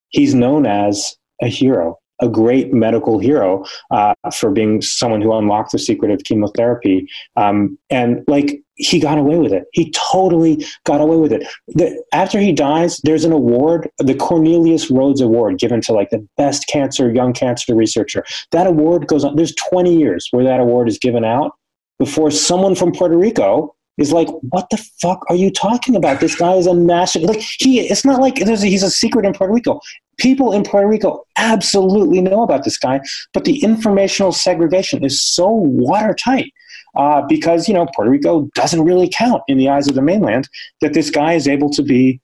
He's known as a hero, a great medical hero, uh, for being someone who unlocked the secret of chemotherapy. Um, and like, he got away with it. He totally got away with it. The, after he dies, there's an award, the Cornelius Rhodes Award, given to like the best cancer, young cancer researcher. That award goes on. There's twenty years where that award is given out before someone from Puerto Rico is like, what the fuck are you talking about? This guy is a national, like he, it's not like there's a, he's a secret in Puerto Rico. People in Puerto Rico absolutely know about this guy, but the informational segregation is so watertight uh, because, you know, Puerto Rico doesn't really count in the eyes of the mainland, that this guy is able to be,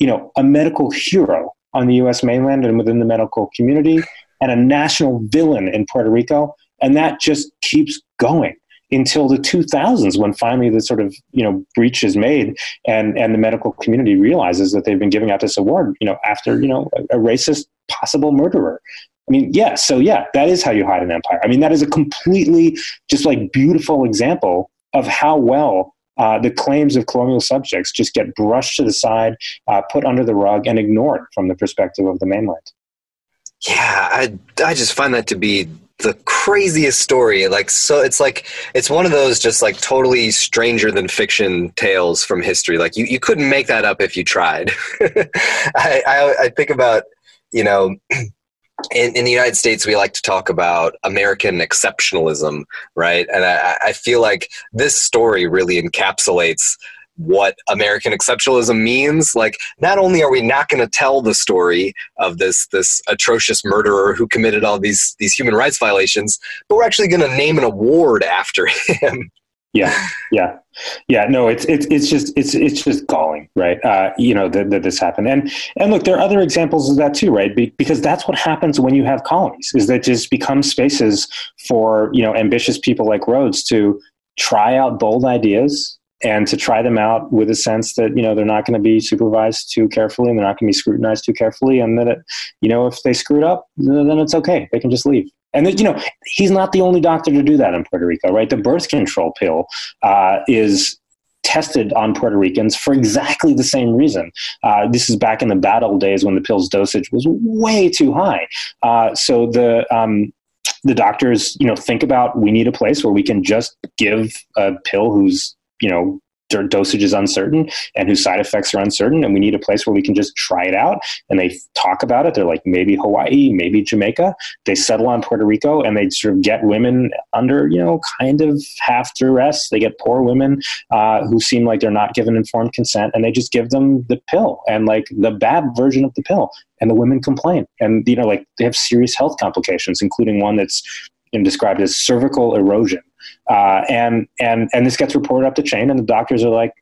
you know, a medical hero on the U S mainland and within the medical community, and a national villain in Puerto Rico. And that just keeps going until the two thousands, when finally the sort of, you know, breach is made, and, and the medical community realizes that they've been giving out this award, you know, after, you know, a, a racist possible murderer. I mean, yeah, so yeah, that is how you hide an empire. I mean, that is a completely just like beautiful example of how well uh, the claims of colonial subjects just get brushed to the side, uh, put under the rug, and ignored from the perspective of the mainland. Yeah, I, I just find that to be the craziest story. Like, so it's like, it's one of those just like totally stranger than fiction tales from history. Like you, you couldn't make that up if you tried. I, I, I think about, you know, in, in the United States, we like to talk about American exceptionalism, right? And I, I feel like this story really encapsulates what American exceptionalism means. Like, not only are we not going to tell the story of this this atrocious murderer who committed all these these human rights violations, but we're actually going to name an award after him. Yeah, yeah, yeah. No, it's it's it's just it's it's just galling, right? Uh, you know that this happened, and and look, there are other examples of that too, right? Be- because that's what happens when you have colonies, is that just become spaces for, you know, ambitious people like Rhodes to try out bold ideas, and to try them out with a sense that, you know, they're not going to be supervised too carefully, and they're not going to be scrutinized too carefully, and that, it, you know, if they screwed up, then it's okay. They can just leave. And, that, you know, he's not the only doctor to do that in Puerto Rico, right? The birth control pill uh, is tested on Puerto Ricans for exactly the same reason. Uh, this is back in the bad old days when the pill's dosage was way too high. Uh, so the... Um, the doctors, you know, think about, we need a place where we can just give a pill who's, you know, dosage is uncertain and whose side effects are uncertain. And we need a place where we can just try it out. And they talk about it. They're like, maybe Hawaii, maybe Jamaica. They settle on Puerto Rico, and they sort of get women under, you know, kind of half duress. They get poor women uh, who seem like they're not given informed consent, and they just give them the pill, and like the bad version of the pill. And the women complain. And, you know, like they have serious health complications, including one that's been described as cervical erosion. Uh, and, and, and this gets reported up the chain, and the doctors are like,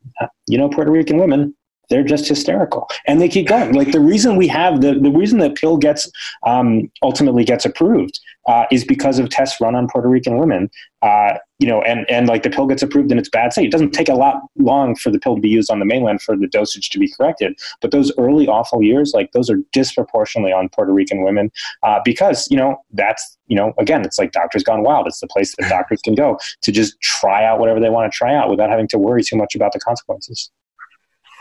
you know, Puerto Rican women, they're just hysterical. And they keep going. Like the reason we have the, the reason that pill gets, um, ultimately gets approved, uh, is because of tests run on Puerto Rican women, uh, you know, and, and like the pill gets approved in its bad state. It doesn't take a lot long for the pill to be used on the mainland for the dosage to be corrected. But those early awful years, like those are disproportionately on Puerto Rican women, uh, because, you know, that's, you know, again, it's like Doctors Gone Wild. It's the place that doctors can go to just try out whatever they want to try out without having to worry too much about the consequences.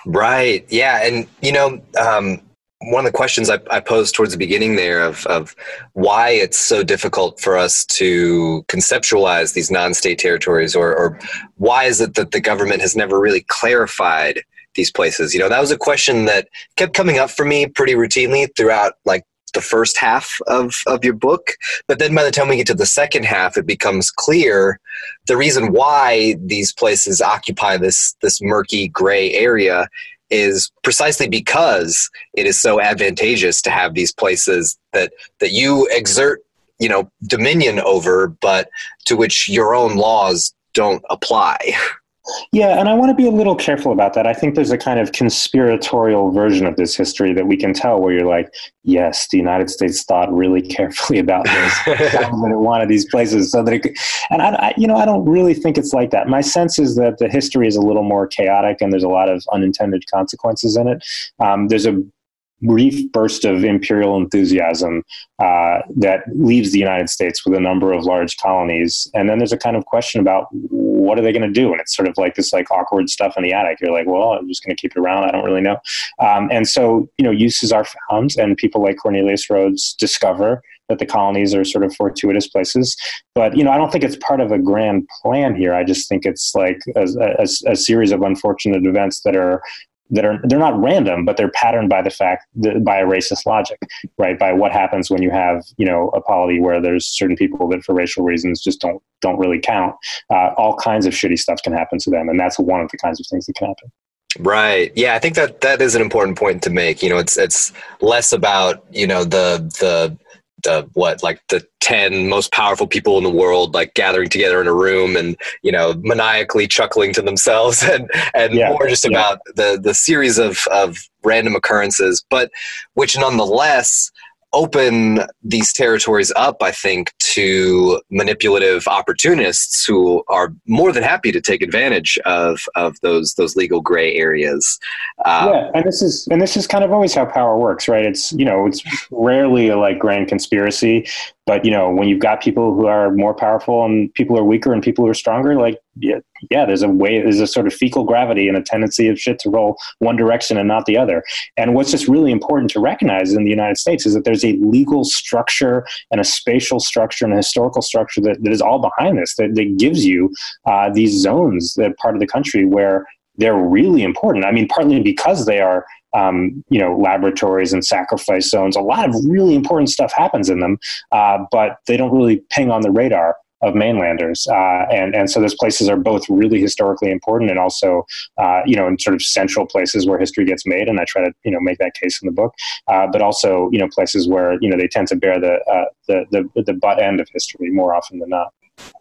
Right. Yeah. And, you know, um, one of the questions I, I posed towards the beginning there of, of why it's so difficult for us to conceptualize these non-state territories, or, or why is it that the government has never really clarified these places? You know, that was a question that kept coming up for me pretty routinely throughout, like, the first half of, of your book. But then by the time we get to the second half, it becomes clear the reason why these places occupy this, this murky gray area is precisely because it is so advantageous to have these places that, that you exert, you know, dominion over, but to which your own laws don't apply. Yeah, and I want to be a little careful about that. I think there's a kind of conspiratorial version of this history that we can tell where you're like, yes, the United States thought really carefully about this. It wanted these places so that it could. And, I, I, you know, I don't really think it's like that. My sense is that the history is a little more chaotic and there's a lot of unintended consequences in it. Um, there's a brief burst of imperial enthusiasm uh, that leaves the United States with a number of large colonies. And then there's a kind of question about what are they going to do? And it's sort of like this like awkward stuff in the attic. You're like, well, I'm just going to keep it around. I don't really know. Um, and so, you know, uses are found, and people like Cornelius Rhodes discover that the colonies are sort of fortuitous places. But, you know, I don't think it's part of a grand plan here. I just think it's like a, a, a series of unfortunate events that are that are, they're not random, but they're patterned by the fact that, by a racist logic, right? By what happens when you have, you know, a polity where there's certain people that for racial reasons just don't, don't really count. Uh, all kinds of shitty stuff can happen to them. And that's one of the kinds of things that can happen. Right. Yeah. I think that that is an important point to make. You know, it's, it's less about, you know, the, the, the, what, like the ten most powerful people in the world, like gathering together in a room and, you know, maniacally chuckling to themselves, and, and yeah, more just yeah. about the, the series of, of random occurrences, but which nonetheless open these territories up, I think, to manipulative opportunists who are more than happy to take advantage of, of those those legal gray areas. Um, yeah, and this is and this is kind of always how power works, right? It's, you know, it's rarely a like grand conspiracy, but, you know, when you've got people who are more powerful and people who are weaker and people who are stronger, like yeah, yeah, there's a way, there's a sort of fecal gravity and a tendency of shit to roll one direction and not the other. And what's just really important to recognize in the United States is that there's a legal structure and a spatial structure and a historical structure that, that is all behind this, that, that gives you uh, these zones, that part of the country where they're really important. I mean, partly because they are, um, you know, laboratories and sacrifice zones, a lot of really important stuff happens in them, uh, but they don't really ping on the radar of mainlanders. Uh, and, and so those places are both really historically important and also, uh, you know, in sort of central places where history gets made. And I try to, you know, make that case in the book, uh, but also, you know, places where, you know, they tend to bear the, uh, the, the, the butt end of history more often than not.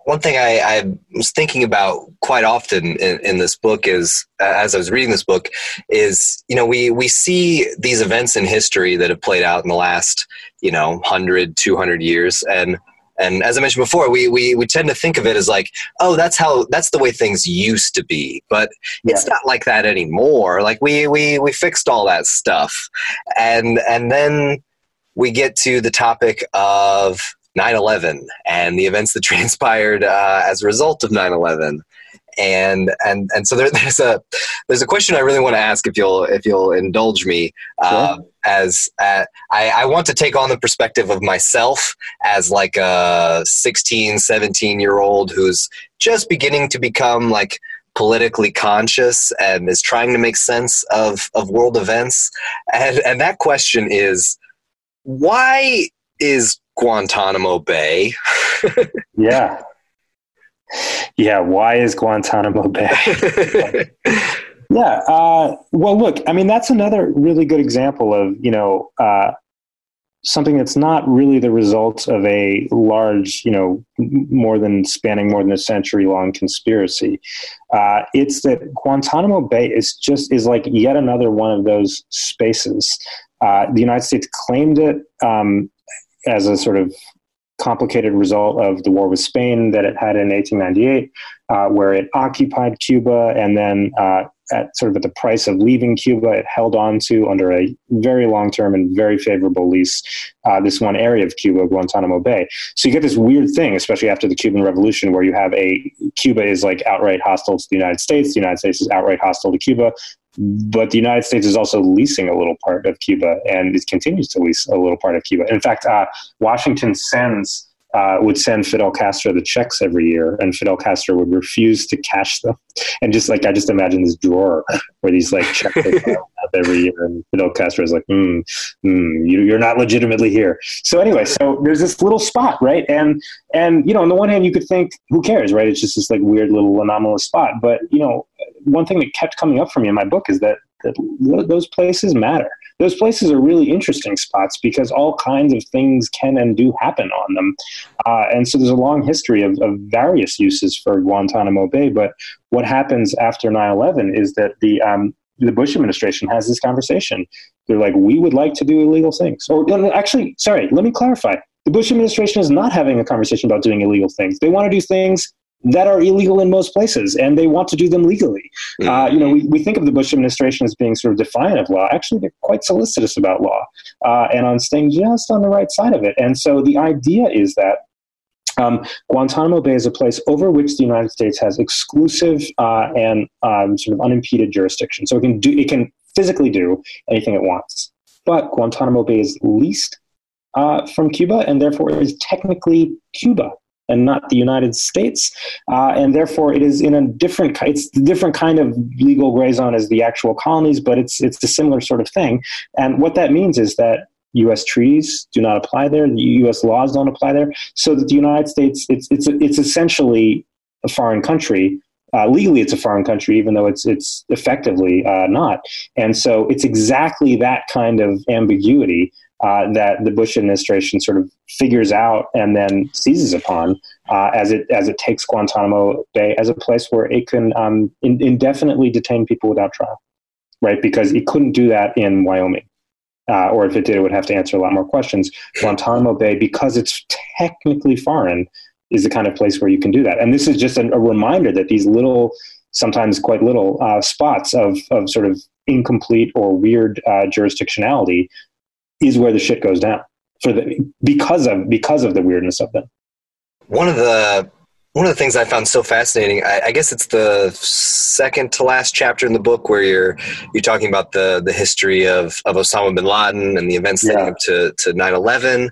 One thing I, I was thinking about quite often in, in this book is, as I was reading this book, is, you know, we, we see these events in history that have played out in the last, you know, one hundred, two hundred years. And And as I mentioned before, we, we we tend to think of it as like, oh, that's how that's the way things used to be. But yeah. It's not like that anymore. Like we we we fixed all that stuff, and and then we get to the topic of nine eleven and the events that transpired uh, as a result of nine eleven, and and and so there, there's a there's a question I really want to ask if you'll if you'll indulge me. Sure. Uh, As uh, I, I want to take on the perspective of myself as like a sixteen, seventeen year old who's just beginning to become like politically conscious and is trying to make sense of, of world events. And, and that question is, why is Guantanamo Bay? Yeah. Yeah. Why is Guantanamo Bay? Yeah. Uh, well, look, I mean, that's another really good example of, you know, uh, something that's not really the result of a large, you know, more than spanning more than a century long conspiracy. Uh, it's that Guantanamo Bay is just is like yet another one of those spaces. Uh, the United States claimed it um, as a sort of complicated result of the war with Spain that it had in eighteen ninety-eight, uh, where it occupied Cuba and then uh, at sort of at the price of leaving Cuba, it held on to under a very long-term and very favorable lease, uh, this one area of Cuba, Guantanamo Bay. So you get this weird thing, especially after the Cuban Revolution, where you have a Cuba is like outright hostile to the United States. The United States is outright hostile to Cuba. But the United States is also leasing a little part of Cuba, and it continues to lease a little part of Cuba. In fact, uh, Washington sends uh, would send Fidel Castro the checks every year, and Fidel Castro would refuse to cash them. And just like I just imagine this drawer where these like checks up every year, and Fidel Castro is like, mm, mm, you, "You're not legitimately here." So anyway, so there's this little spot, right? And and you know, on the one hand, you could think, "Who cares?" Right? It's just this like weird little anomalous spot, but you know. One thing that kept coming up for me in my book is that, that those places matter. Those places are really interesting spots because all kinds of things can and do happen on them. Uh, and so there's a long history of, of various uses for Guantanamo Bay. But what happens after nine eleven is that the um, the Bush administration has this conversation. They're like, we would like to do illegal things. Or actually, sorry, let me clarify. The Bush administration is not having a conversation about doing illegal things. They want to do things that are illegal in most places, and they want to do them legally. Uh, you know, we, we think of the Bush administration as being sort of defiant of law. Actually, they're quite solicitous about law uh, and on staying just on the right side of it. And so the idea is that um, Guantanamo Bay is a place over which the United States has exclusive uh, and um, sort of unimpeded jurisdiction. So it can do, it can physically do anything it wants. But Guantanamo Bay is leased uh, from Cuba, and therefore is technically Cuba and not the United States, uh, and therefore it is in a different it's a different kind of legal gray zone as the actual colonies, but it's it's a similar sort of thing. And what that means is that U S treaties do not apply there, the U S laws don't apply there, so that the United States it's it's it's essentially a foreign country. Uh, legally, it's a foreign country, even though it's it's effectively uh, not. And so it's exactly that kind of ambiguity Uh, that the Bush administration sort of figures out and then seizes upon uh, as it as it takes Guantanamo Bay as a place where it can um, in, indefinitely detain people without trial, right? Because it couldn't do that in Wyoming. Uh, or if it did, it would have to answer a lot more questions. Guantanamo Bay, because it's technically foreign, is the kind of place where you can do that. And this is just a, a reminder that these little, sometimes quite little, uh, spots of, of sort of incomplete or weird uh, jurisdictionality is where the shit goes down for the because of because of the weirdness of them. One of the one of the things I found so fascinating, I, I guess it's the second to last chapter in the book where you're you're talking about the the history of, of Osama bin Laden and the events leading yeah. up to to nine eleven,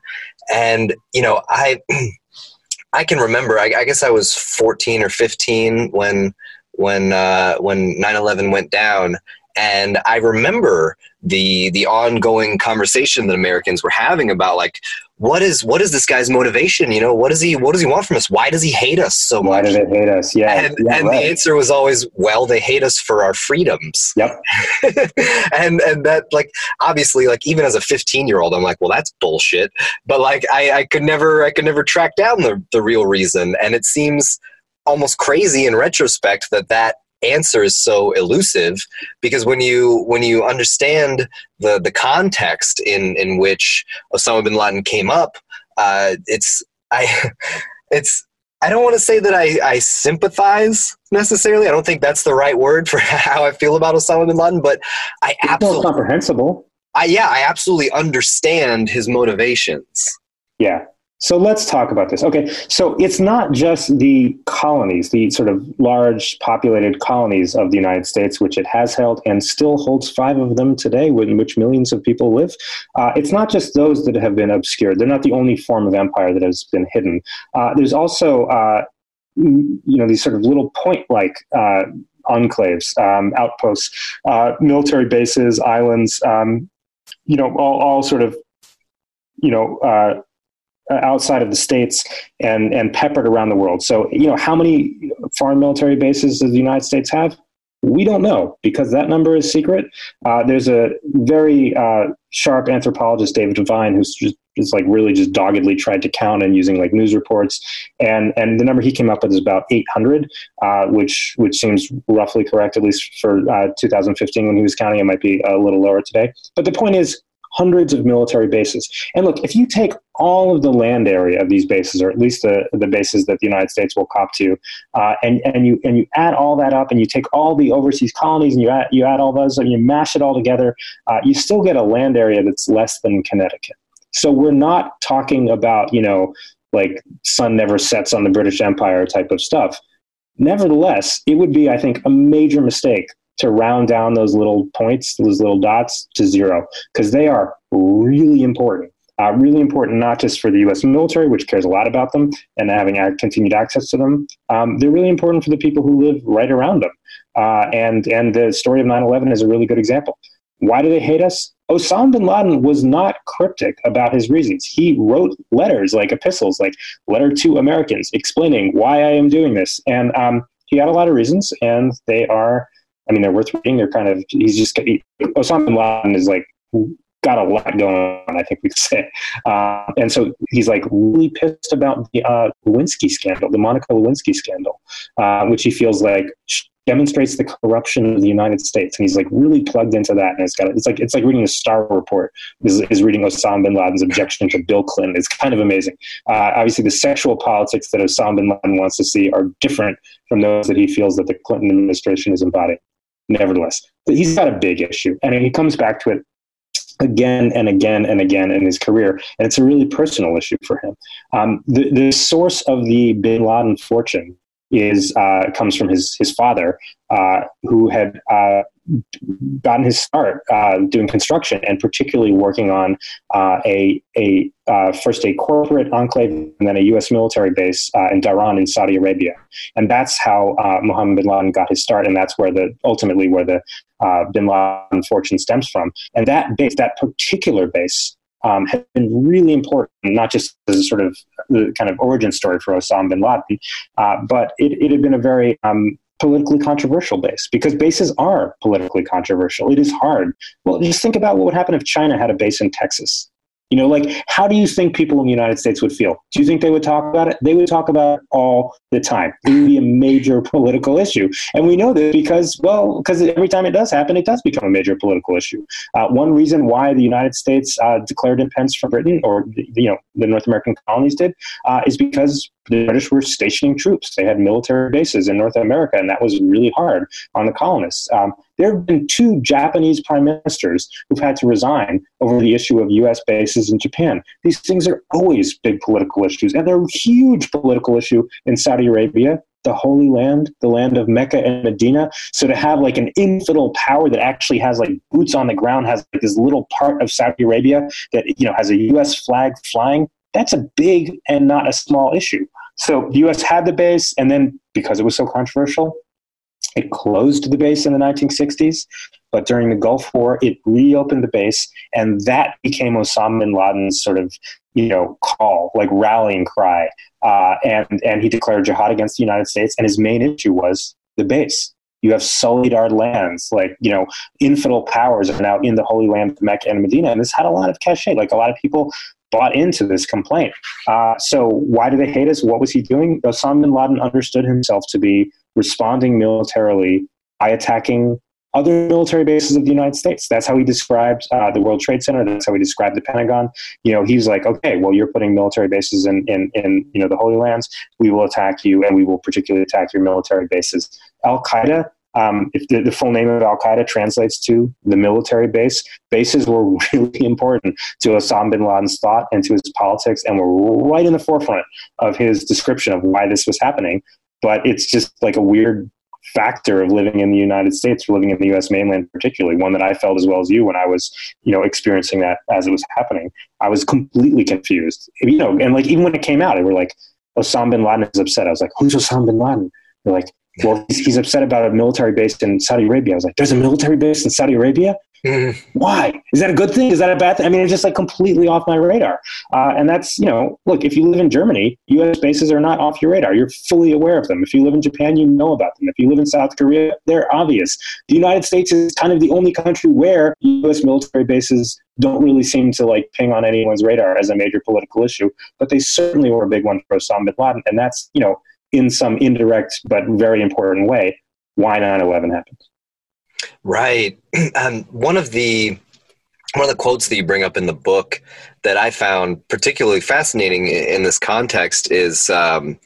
and you know I I can remember I, I guess I was fourteen or fifteen when when uh, when nine eleven went down. And I remember the the ongoing conversation that Americans were having about like what is what is this guy's motivation? You know, what does he what does he want from us? Why does he hate us so much? Why do they hate us? Yeah. And, yeah, and right. The answer was always, well, they hate us for our freedoms. Yep. and and that like obviously like even as a fifteen year old, I'm like, well, that's bullshit. But like I, I could never I could never track down the the real reason. And it seems almost crazy in retrospect that that answer is so elusive, because when you when you understand the the context in in which Osama bin Laden came up, uh, it's I it's I don't want to say that I, I sympathize necessarily. I don't think that's the right word for how I feel about Osama bin Laden, but I it's absolutely comprehensible. I yeah, I absolutely understand his motivations. Yeah. So let's talk about this. Okay, so it's not just the colonies, the sort of large populated colonies of the United States, which it has held and still holds five of them today, in which millions of people live. Uh, it's not just those that have been obscured. They're not the only form of empire that has been hidden. Uh, there's also, uh, you know, these sort of little point-like uh, enclaves, um, outposts, uh, military bases, islands, um, you know, all, all sort of, you know, uh, outside of the states and, and peppered around the world. So, you know, how many foreign military bases does the United States have? We don't know, because that number is secret. Uh, there's a very uh, sharp anthropologist, David Devine, who's just, just like really just doggedly tried to count and using like news reports. And and the number he came up with is about eight hundred, uh, which which seems roughly correct, at least for uh, two thousand fifteen when he was counting. It might be a little lower today. But the point is, hundreds of military bases. And look, if you take all of the land area of these bases, or at least the, the bases that the United States will cop to, uh, and, and you and you add all that up, and you take all the overseas colonies, and you add, you add all those, and you mash it all together, uh, you still get a land area that's less than Connecticut. So we're not talking about, you know, like sun never sets on the British Empire type of stuff. Nevertheless, it would be, I think, a major mistake to round down those little points, those little dots to zero, because they are really important. Uh, really important, not just for the U S military, which cares a lot about them and having ac- continued access to them. Um, they're really important for the people who live right around them. Uh, and, and the story of nine eleven is a really good example. Why do they hate us? Osama bin Laden was not cryptic about his reasons. He wrote letters, like epistles, like letter to Americans, explaining why I am doing this. And um, he had a lot of reasons, and they are, I mean, they're worth reading. They're kind of, he's just, he, Osama bin Laden is like, got a lot going on, I think we could say. Uh, and so he's like really pissed about the uh, Lewinsky scandal, the Monica Lewinsky scandal, uh, which he feels like demonstrates the corruption of the United States. And he's like really plugged into that. And it's got, it's like, it's like reading the Star Report is, is reading Osama bin Laden's objection to Bill Clinton. It's kind of amazing. Uh, obviously the sexual politics that Osama bin Laden wants to see are different from those that he feels that the Clinton administration is embodying. Nevertheless, but he's got a big issue. And he comes back to it again and again and again in his career. And it's a really personal issue for him. Um, the, the source of the bin Laden fortune is uh, comes from his, his father, uh, who had uh, gotten his start uh, doing construction and particularly working on uh, a, a uh, first a corporate enclave and then a U S military base uh, in Dhahran in Saudi Arabia. And that's how uh, Mohammed bin Laden got his start. And that's where the ultimately where the Uh, bin Laden fortune stems from. And that base, that particular base, um, has been really important, not just as a sort of the kind of origin story for Osama bin Laden, uh, but it, it had been a very um, politically controversial base, because bases are politically controversial. It is hard. Well, just think about what would happen if China had a base in Texas. You know, like, how do you think people in the United States would feel? Do you think they would talk about it? They would talk about it all the time. It would be a major political issue. And we know this because, well, because every time it does happen, it does become a major political issue. Uh, one reason why the United States uh, declared independence from Britain, or, you know, the North American colonies did, uh, is because the British were stationing troops. They had military bases in North America, and that was really hard on the colonists. Um, there have been two Japanese prime ministers who've had to resign over the issue of U S bases in Japan. These things are always big political issues, and they're a huge political issue in Saudi Arabia, the Holy Land, the land of Mecca and Medina. So to have like an infidel power that actually has like boots on the ground, has like this little part of Saudi Arabia that, you know, has a U S flag flying, that's a big and not a small issue. So the U S had the base, and then because it was so controversial, it closed the base in the nineteen sixties. But during the Gulf War, it reopened the base, and that became Osama bin Laden's sort of, you know, call, like rallying cry. Uh, and, and he declared jihad against the United States, and his main issue was the base. You have sullied our lands, like, you know, infidel powers are now in the Holy Land of Mecca and Medina, and this had a lot of cachet. Like, a lot of people bought into this complaint. Uh, so why do they hate us? What was he doing? Osama bin Laden understood himself to be responding militarily by attacking other military bases of the United States. That's how he described uh, the World Trade Center. That's how he described the Pentagon. You know, he's like, okay, well, you're putting military bases in, in, in, you know, the Holy Lands. We will attack you, and we will particularly attack your military bases. Al-Qaeda, Um, if the, the full name of Al-Qaeda translates to the military base, bases were really important to Osama bin Laden's thought and to his politics, and were right in the forefront of his description of why this was happening. But it's just like a weird factor of living in the United States, living in the U S mainland particularly, one that I felt as well as you when I was, you know, experiencing that as it was happening. I was completely confused. You know, and like, even when it came out, they were like, Osama bin Laden is upset. I was like, who's Osama bin Laden? They're like, well, he's upset about a military base in Saudi Arabia. I was like, there's a military base in Saudi Arabia? Mm-hmm. Why? Is that a good thing? Is that a bad thing? I mean, it's just like completely off my radar. Uh, and that's, you know, look, if you live in Germany, U S bases are not off your radar. You're fully aware of them. If you live in Japan, you know about them. If you live in South Korea, they're obvious. The United States is kind of the only country where U S military bases don't really seem to like ping on anyone's radar as a major political issue, but they certainly were a big one for Osama bin Laden. And that's, you know, in some indirect but very important way, why nine eleven happened. Right. Um, one of the one of the quotes that you bring up in the book that I found particularly fascinating in this context is um,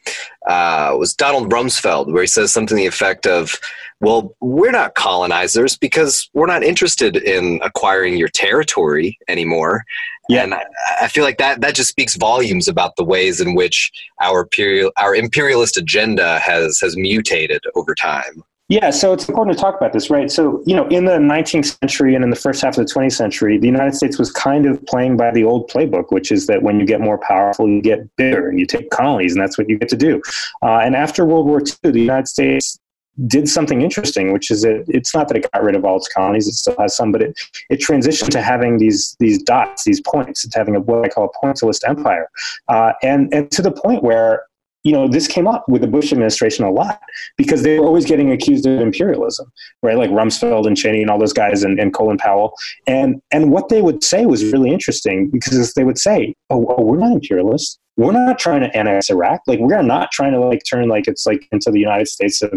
uh, was Donald Rumsfeld, where he says something to the effect of, well, we're not colonizers because we're not interested in acquiring your territory anymore. Yeah. And I, I feel like that, that just speaks volumes about the ways in which our imperial, our imperialist agenda has, has mutated over time. Yeah, so it's important to talk about this, right? So, you know, in the nineteenth century and in the first half of the twentieth century, the United States was kind of playing by the old playbook, which is that when you get more powerful, you get bigger and you take colonies, and that's what you get to do. Uh, and after World War Two, the United States did something interesting, which is that it's not that it got rid of all its colonies, it still has some, but it, it transitioned to having these these dots, these points. It's having a, what I call a pointillist empire. Uh, and, and to the point where, you know, this came up with the Bush administration a lot because they were always getting accused of imperialism, right? Like Rumsfeld and Cheney and all those guys and, and Colin Powell. And and what they would say was really interesting because they would say, oh, oh, we're not imperialists. We're not trying to annex Iraq. Like, we're not trying to like turn like it's like into the United States of,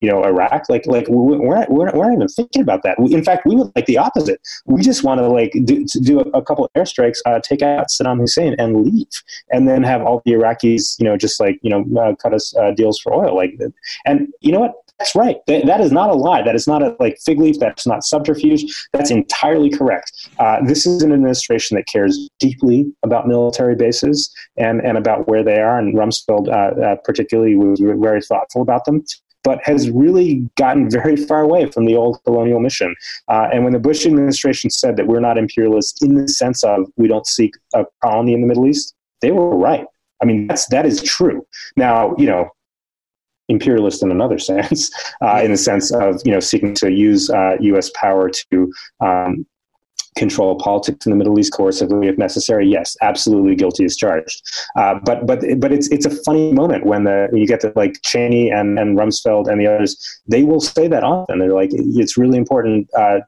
you know, Iraq. Like, like we're not, we're not, we're not even thinking about that. We, in fact, we would like the opposite. We just want to like do, to do a couple of airstrikes, uh, take out Saddam Hussein and leave, and then have all the Iraqis, you know, just like, you know, uh, cut us uh, deals for oil. Like, and you know what? That's right. That, that is not a lie. That is not a like fig leaf. That's not subterfuge. That's entirely correct. Uh, this is an administration that cares deeply about military bases and, and about where they are. And Rumsfeld uh, uh, particularly was very thoughtful about them, but has really gotten very far away from the old colonial mission. Uh, and when the Bush administration said that we're not imperialists in the sense of we don't seek a colony in the Middle East, they were right. I mean, that's, that is true. Now, you know, imperialist in another sense, uh, in the sense of, you know, seeking to use uh, U S power to um, control politics in the Middle East coercively if necessary. Yes, absolutely, guilty as charged. Uh, but but but it's it's a funny moment when the when you get to like Cheney and, and Rumsfeld and the others. They will say that often. They're like, it's really important uh,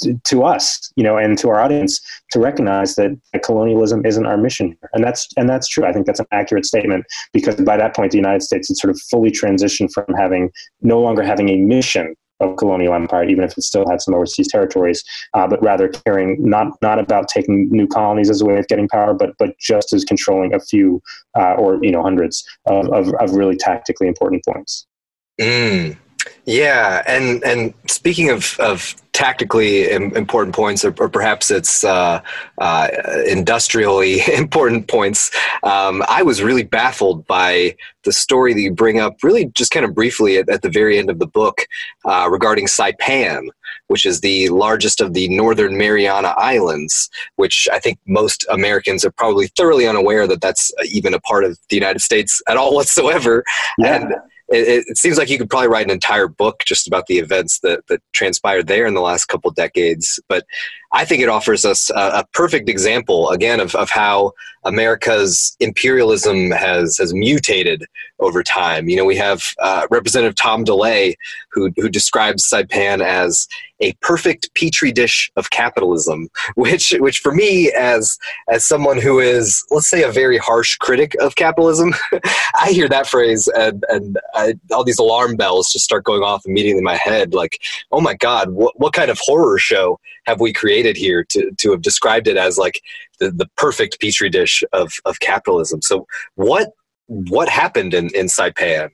to, to us, you know, and to our audience to recognize that colonialism isn't our mission. And that's, and that's true. I think that's an accurate statement because by that point, the United States had sort of fully transitioned from having no longer having a mission of colonial empire, even if it still had some overseas territories, uh, but rather caring not, not about taking new colonies as a way of getting power, but, but just as controlling a few uh, or, you know, hundreds of, of, of really tactically important points. Mm. Yeah. And, and speaking of, of tactically important points, or, or perhaps it's uh, uh, industrially important points, um, I was really baffled by the story that you bring up really just kind of briefly at, at the very end of the book uh, regarding Saipan, which is the largest of the Northern Mariana Islands, which I think most Americans are probably thoroughly unaware that that's even a part of the United States at all whatsoever. Yeah. And It, it seems like you could probably write an entire book just about the events that, that transpired there in the last couple decades. But I think it offers us a, a perfect example, again, of, of how America's imperialism has, has mutated over time. You know, we have uh, Representative Tom DeLay, who, who describes Saipan as a perfect petri dish of capitalism, which, which for me, as as someone who is, let's say, a very harsh critic of capitalism, I hear that phrase and and I, all these alarm bells just start going off immediately in my head. Like, oh my God, what what kind of horror show have we created here to to have described it as like the, the perfect petri dish of of capitalism? So what what happened in in Saipan?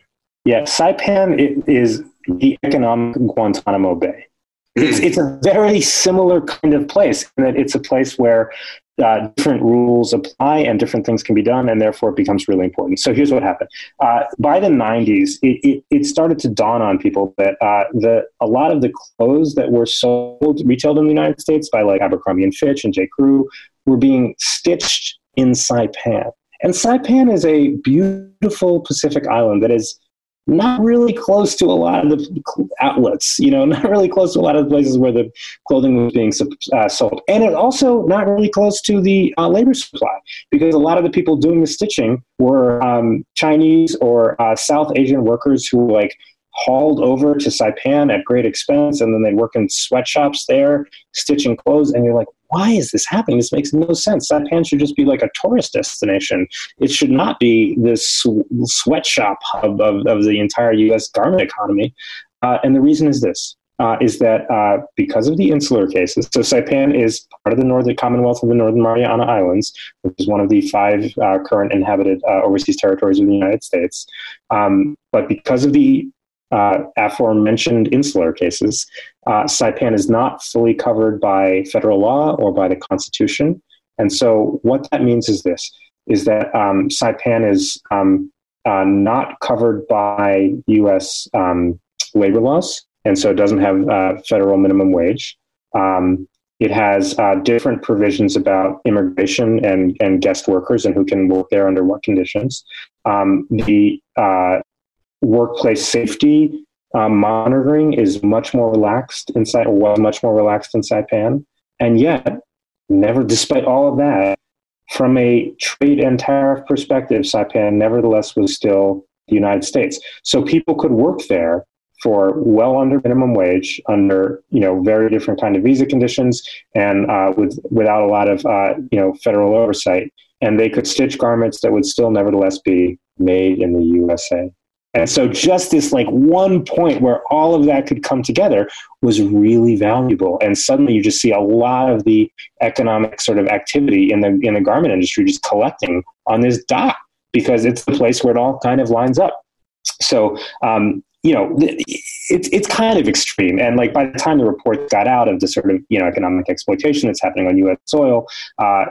Yeah, Saipan it is the economic Guantanamo Bay. It's, it's a very similar kind of place in that it's a place where uh, different rules apply and different things can be done, and therefore it becomes really important. So here's what happened. Uh, by the nineties, it, it, it started to dawn on people that uh, the a lot of the clothes that were sold, retailed in the United States by like Abercrombie and Fitch and J. Crew were being stitched in Saipan. And Saipan is a beautiful Pacific island that is not really close to a lot of the outlets, you know, not really close to a lot of the places where the clothing was being uh, sold. And it also not really close to the uh, labor supply because a lot of the people doing the stitching were um, Chinese or uh, South Asian workers who were like hauled over to Saipan at great expense. And then they work in sweatshops there, stitching clothes. And you're like, why is this happening? This makes no sense. Saipan should just be like a tourist destination. It should not be this sw- sweatshop hub of, of the entire U S garment economy. Uh, and the reason is this, uh, is that uh, because of the insular cases, so Saipan is part of the Northern Commonwealth of the Northern Mariana Islands, which is one of the five uh, current inhabited uh, overseas territories of the United States. Um, but because of the Uh, aforementioned insular cases, uh, Saipan is not fully covered by federal law or by the Constitution. And so what that means is this, is that um, Saipan is um, uh, not covered by U S um, labor laws, and so it doesn't have uh, federal minimum wage. Um, it has uh, different provisions about immigration and, and guest workers and who can work there under what conditions. Um, the uh, workplace safety uh, monitoring is much more relaxed in Saipan, was much more relaxed in Saipan, and yet, never, despite all of that, from a trade and tariff perspective, Saipan nevertheless was still the United States. So people could work there for well under minimum wage, under, you know, very different kind of visa conditions, and uh, with without a lot of uh, you know, federal oversight, and they could stitch garments that would still nevertheless be made in the U S A. And so just this like one point where all of that could come together was really valuable. And suddenly you just see a lot of the economic sort of activity in the in the garment industry just collecting on this dot, because it's the place where it all kind of lines up. So, um, you know, it's it's kind of extreme. And like by the time the report got out of the sort of, you know, economic exploitation that's happening on U S soil, uh,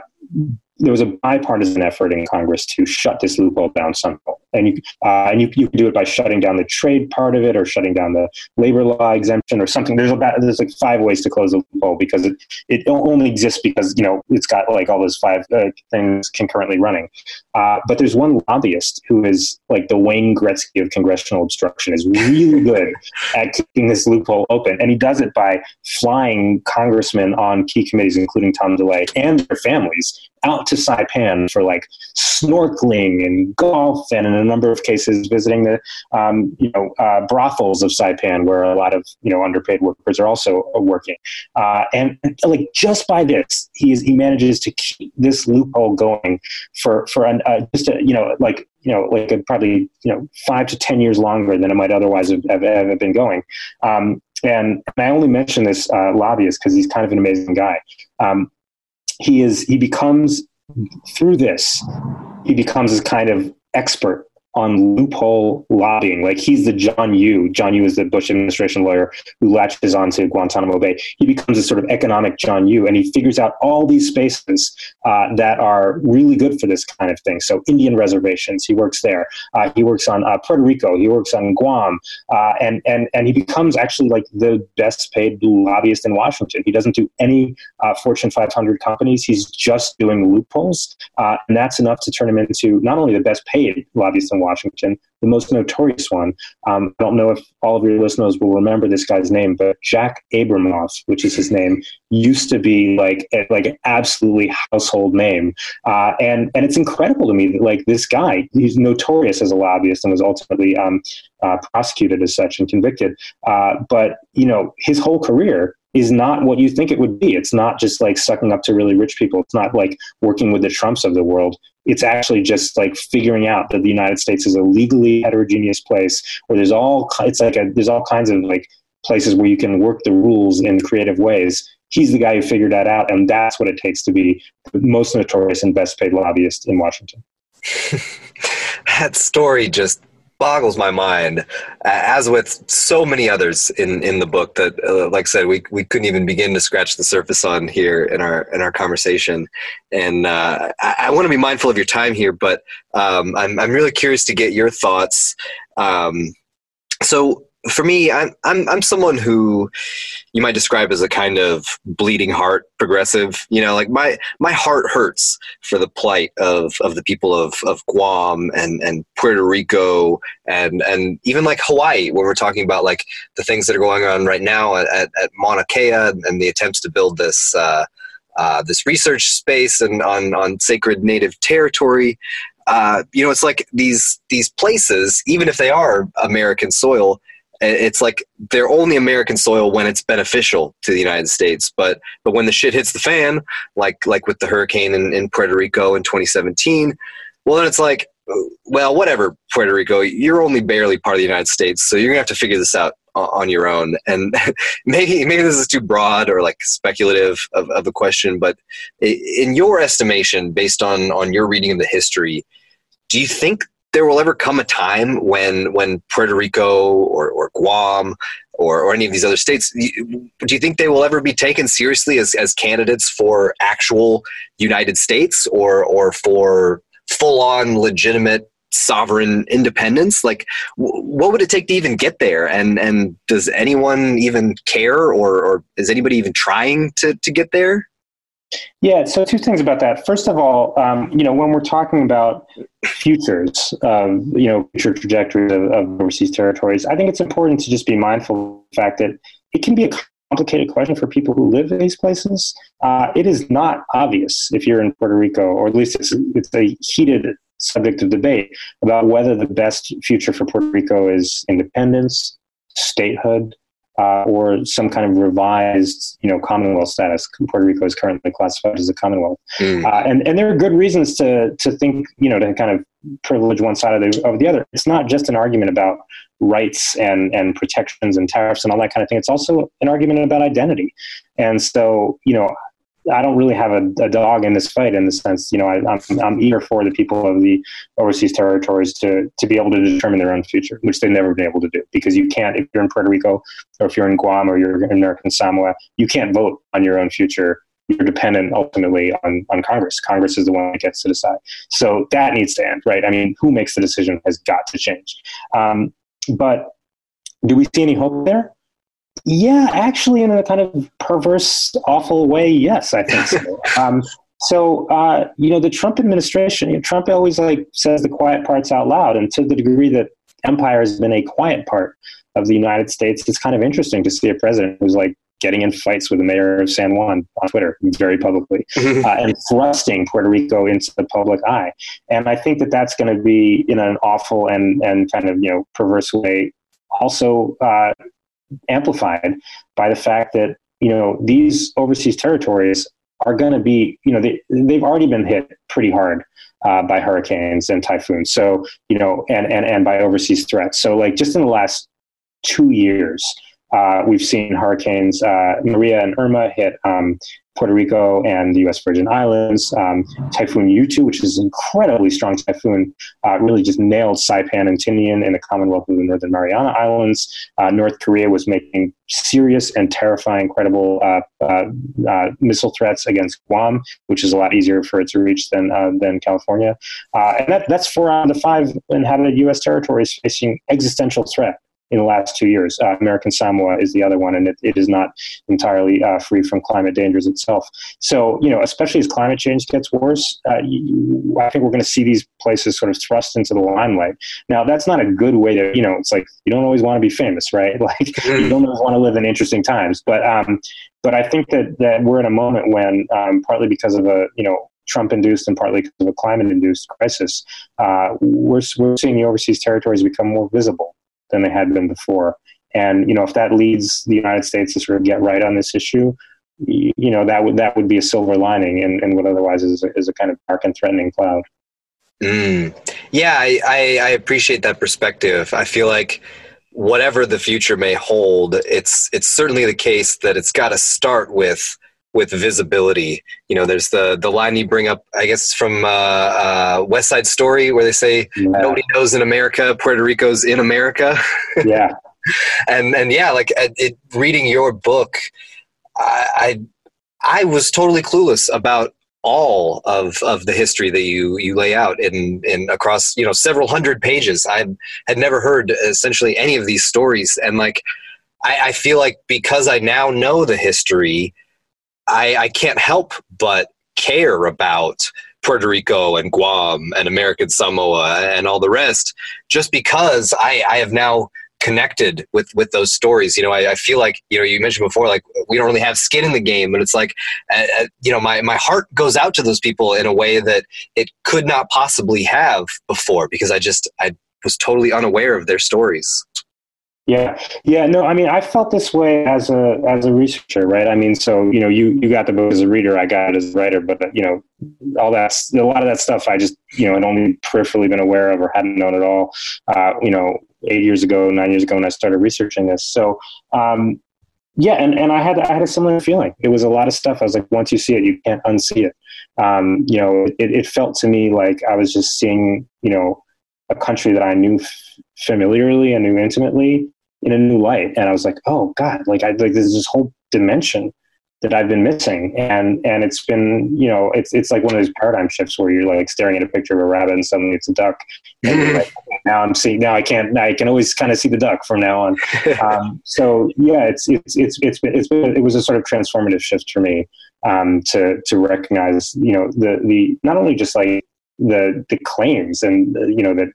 there was a bipartisan effort in Congress to shut this loophole down somehow. And you, uh, and you, you can do it by shutting down the trade part of it, or shutting down the labor law exemption, or something. There's about there's like five ways to close the loophole, because it, it only exists because, you know, it's got like all those five uh, things concurrently running. Uh, but there's one lobbyist who is like the Wayne Gretzky of congressional obstruction, is really good at keeping this loophole open. And he does it by flying congressmen on key committees, including Tom DeLay, and their families out to Saipan for like snorkeling and golf, and in a number of cases visiting the um, you know uh, brothels of Saipan, where a lot of you know underpaid workers are also working. Uh, and like just by this, he is he manages to keep this loophole going for for an, uh, just a, you know like you know like a, probably you know five to ten years longer than it might otherwise have, have, have been going. Um, and, and I only mention this uh, lobbyist because he's kind of an amazing guy. Um, He is. He becomes through this. He becomes a kind of expert on loophole lobbying. Like he's the John Yoo. John Yoo is the Bush administration lawyer who latches onto Guantanamo Bay. He becomes a sort of economic John Yoo, and he figures out all these spaces uh, that are really good for this kind of thing. So Indian reservations, he works there. Uh, he works on uh, Puerto Rico. He works on Guam, uh, and and and he becomes actually like the best paid lobbyist in Washington. He doesn't do any uh, Fortune five hundred companies. He's just doing loopholes, uh, and that's enough to turn him into not only the best paid lobbyist in Washington, the most notorious one. Um, I don't know if all of your listeners will remember this guy's name, but Jack Abramoff, which is his name, used to be like a, like an absolutely household name. Uh, and and it's incredible to me that like this guy, he's notorious as a lobbyist and was ultimately um, uh, prosecuted as such and convicted. Uh, but you know, his whole career is not what you think it would be. It's not just like sucking up to really rich people. It's not like working with the Trumps of the world. It's actually just like figuring out that the United States is a legally heterogeneous place where there's all, it's like a, there's all kinds of like places where you can work the rules in creative ways. He's the guy who figured that out. And that's what it takes to be the most notorious and best paid lobbyist in Washington. That story just boggles my mind, as with so many others in, in the book that, uh, like I said, we we couldn't even begin to scratch the surface on here in our in our conversation. And uh, I, I want to be mindful of your time here, but um, I'm I'm really curious to get your thoughts. Um, so for me, I'm I'm I'm someone who you might describe as a kind of bleeding heart progressive. You know, like my my heart hurts for the plight of, of the people of, of Guam and, and Puerto Rico and and even like Hawaii, when we're talking about like the things that are going on right now at, at Mauna Kea and the attempts to build this uh, uh, this research space and on on sacred native territory. Uh, you know, it's like these these places, even if they are American soil, it's like they're only American soil when it's beneficial to the United States. But but when the shit hits the fan, like like with the hurricane in, in Puerto Rico in twenty seventeen, well, then it's like, well, whatever, Puerto Rico, you're only barely part of the United States, so you're going to have to figure this out on your own. And maybe maybe this is too broad or like speculative of, of a question, but in your estimation, based on, on your reading of the history, do you think there will ever come a time when when Puerto Rico or, or Guam or, or any of these other states, do you think they will ever be taken seriously as, as candidates for actual United States or or for full-on legitimate sovereign independence? Like, w- what would it take to even get there? And and does anyone even care, or or is anybody even trying to to get there? Yeah, so two things about that. First of all, um, you know, when we're talking about futures, um, you know, future trajectories of, of overseas territories, I think it's important to just be mindful of the fact that it can be a complicated question for people who live in these places. Uh, it is not obvious if you're in Puerto Rico, or at least it's, it's a heated subject of debate about whether the best future for Puerto Rico is independence, statehood, Uh, or some kind of revised, you know, Commonwealth status. Puerto Rico is currently classified as a Commonwealth. Mm. Uh, and, and there are good reasons to to think, you know, to kind of privilege one side of the, of the other. It's not just an argument about rights and, and protections and tariffs and all that kind of thing. It's also an argument about identity. And so, you know, I don't really have a, a dog in this fight in the sense, you know, I, I'm, I'm eager for the people of the overseas territories to, to be able to determine their own future, which they've never been able to do, because you can't, if you're in Puerto Rico or if you're in Guam or you're in American Samoa, you can't vote on your own future. You're dependent ultimately on, on Congress. Congress is the one that gets to decide. So that needs to end, right? I mean, who makes the decision has got to change. Um, but do we see any hope there? Yeah, actually, in a kind of perverse, awful way, yes, I think so. um, so, uh, you know, the Trump administration, you know, Trump always like says the quiet parts out loud, and to the degree that empire has been a quiet part of the United States, it's kind of interesting to see a president who's like getting in fights with the mayor of San Juan on Twitter very publicly uh, and thrusting Puerto Rico into the public eye. And I think that that's going to be in an awful and, and kind of, you know, perverse way also uh amplified by the fact that, you know, these overseas territories are going to be, you know, they, they've already been hit pretty hard uh, by hurricanes and typhoons. So, you know, and, and, and by overseas threats. So like just in the last two years, uh, we've seen hurricanes, uh, Maria and Irma hit um, Puerto Rico and the U S Virgin Islands. Um, typhoon Yutu, which is an incredibly strong typhoon, uh, really just nailed Saipan and Tinian in the Commonwealth of the Northern Mariana Islands. Uh, North Korea was making serious and terrifying, credible uh, uh, uh, missile threats against Guam, which is a lot easier for it to reach than uh, than California. Uh, and that, that's four out of the five inhabited U S territories facing existential threat in the last two years. Uh, American Samoa is the other one, and it, it is not entirely uh, free from climate dangers itself. So, you know, especially as climate change gets worse, uh, you, I think we're going to see these places sort of thrust into the limelight. Now, that's not a good way to, you know, it's like, you don't always want to be famous, right? Like, you don't always want to live in interesting times. But um, but I think that, that we're in a moment when, um, partly because of a, you know, Trump-induced and partly because of a climate-induced crisis, uh, we're, we're seeing the overseas territories become more visible than they had been before. And, you know, if that leads the United States to sort of get right on this issue, you know, that would that would be a silver lining in, in what otherwise is a, is a kind of dark and threatening cloud. Mm. Yeah, I, I, I appreciate that perspective. I feel like whatever the future may hold, it's it's certainly the case that it's got to start with with visibility. You know, there's the, the line you bring up, I guess, from uh, uh, West Side Story, where they say, yeah, nobody knows in America, Puerto Rico's in America. Yeah. and, and yeah, like it, reading your book, I, I, I was totally clueless about all of, of the history that you, you lay out in, in across, you know, several hundred pages. I had never heard essentially any of these stories. And like, I, I feel like because I now know the history, I, I can't help but care about Puerto Rico and Guam and American Samoa and all the rest, just because I, I have now connected with, with those stories. You know, I, I feel like, you know, you mentioned before, like we don't really have skin in the game, but it's like, uh, uh, you know, my, my heart goes out to those people in a way that it could not possibly have before, because I just, I was totally unaware of their stories. Yeah. Yeah. No, I mean, I felt this way as a, as a researcher, right? I mean, so, you know, you, you got the book as a reader, I got it as a writer, but you know, all that, a lot of that stuff I just, you know, had only peripherally been aware of or hadn't known at all, uh, you know, eight years ago, nine years ago when I started researching this. So, um, yeah. And, and I had, I had a similar feeling. It was a lot of stuff. I was like, once you see it, you can't unsee it. Um, you know, it, it felt to me like I was just seeing, you know, a country that I knew f- familiarly and knew intimately in a new light. And I was like, oh God, like I, like there's this whole dimension that I've been missing. And, and it's been, you know, it's, it's like one of those paradigm shifts where you're like staring at a picture of a rabbit and suddenly it's a duck. And like, now I'm seeing, now I can't, now I can always kind of see the duck from now on. Um, so yeah, it's, it's, it's, it's been, it's been, it was a sort of transformative shift for me, um, to, to recognize, you know, the, the, not only just like the, the claims and, you know, that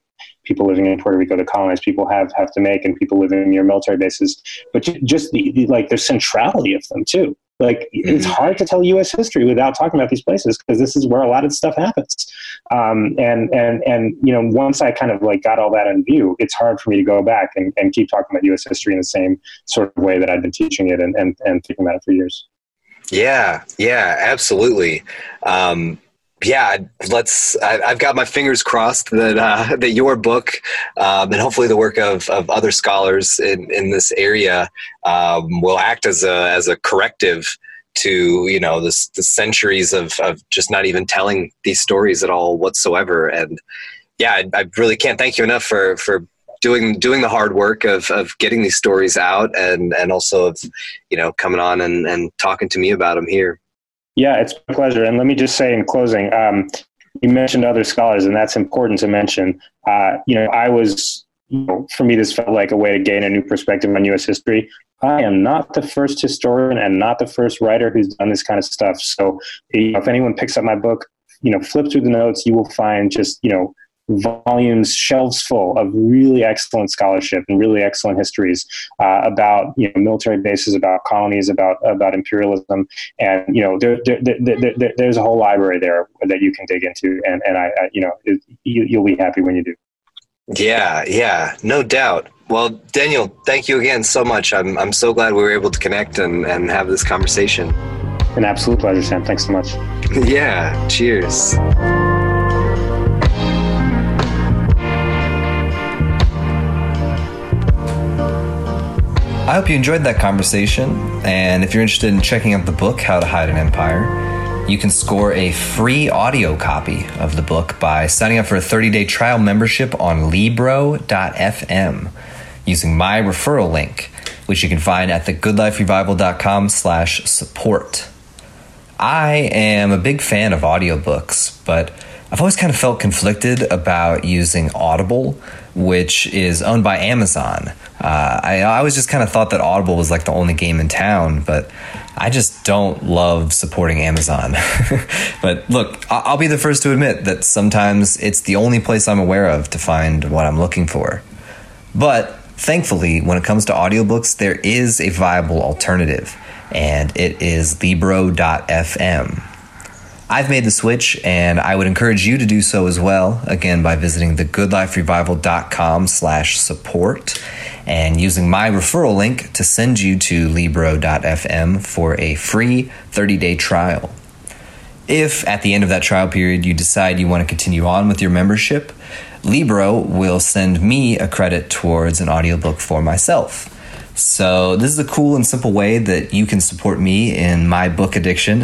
people living in Puerto Rico, the colonized people have, have to make, and people living near military bases, but just the, the like the centrality of them too. Like, it's hard to tell U S history without talking about these places, because this is where a lot of stuff happens. Um, and, and, and, you know, once I kind of like got all that in view, it's hard for me to go back and, and keep talking about U S history in the same sort of way that I've been teaching it and, and, and thinking about it for years. Yeah. Yeah, absolutely. Um, Yeah, let's. I, I've got my fingers crossed that uh, that your book, um, and hopefully the work of, of other scholars in, in this area, um, will act as a as a corrective to, you know, this the centuries of, of just not even telling these stories at all whatsoever. And yeah, I, I really can't thank you enough for for doing doing the hard work of, of getting these stories out, and, and also of, you know, coming on and, and talking to me about them here. Yeah, it's a pleasure. And let me just say in closing, um, you mentioned other scholars, and that's important to mention. Uh, you know, I was, you know, for me, this felt like a way to gain a new perspective on U S history. I am not the first historian and not the first writer who's done this kind of stuff. So, you know, if anyone picks up my book, you know, flip through the notes, you will find just, you know, volumes, shelves full of really excellent scholarship and really excellent histories uh, about, you know, military bases, about colonies, about about imperialism, and, you know, there, there, there, there, there's a whole library there that you can dig into, and and I, I you know, it, you, you'll be happy when you do. Yeah, yeah, no doubt. Well, Daniel, thank you again so much. I'm I'm so glad we were able to connect and and have this conversation. An absolute pleasure, Sam. Thanks so much. Yeah. Cheers. I hope you enjoyed that conversation, and if you're interested in checking out the book, How to Hide an Empire, you can score a free audio copy of the book by signing up for a thirty-day trial membership on Libro dot f m using my referral link, which you can find at thegoodliferevival dot com slash support. I am a big fan of audiobooks, but I've always kind of felt conflicted about using Audible, which is owned by Amazon. Uh, I, I always just kind of thought that Audible was like the only game in town, but I just don't love supporting Amazon. But look, I'll be the first to admit that sometimes it's the only place I'm aware of to find what I'm looking for. But thankfully, when it comes to audiobooks, there is a viable alternative, and it is Libro dot f m. I've made the switch, and I would encourage you to do so as well, again, by visiting thegoodliferevival dot com slash support and using my referral link to send you to Libro dot f m for a free thirty-day trial. If at the end of that trial period you decide you want to continue on with your membership, Libro will send me a credit towards an audiobook for myself. So this is a cool and simple way that you can support me in my book addiction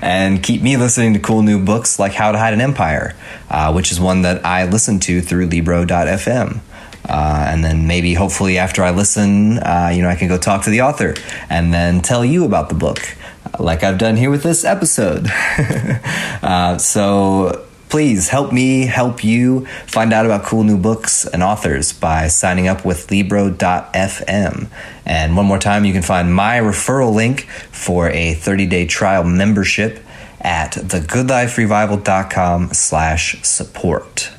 and keep me listening to cool new books like How to Hide an Empire, uh, which is one that I listen to through Libro dot f m. Uh, and then maybe hopefully after I listen, uh, you know, I can go talk to the author and then tell you about the book like I've done here with this episode. uh, so... Please help me help you find out about cool new books and authors by signing up with Libro dot f m. And one more time, you can find my referral link for a thirty-day trial membership at thegoodliferevival dot com slash support.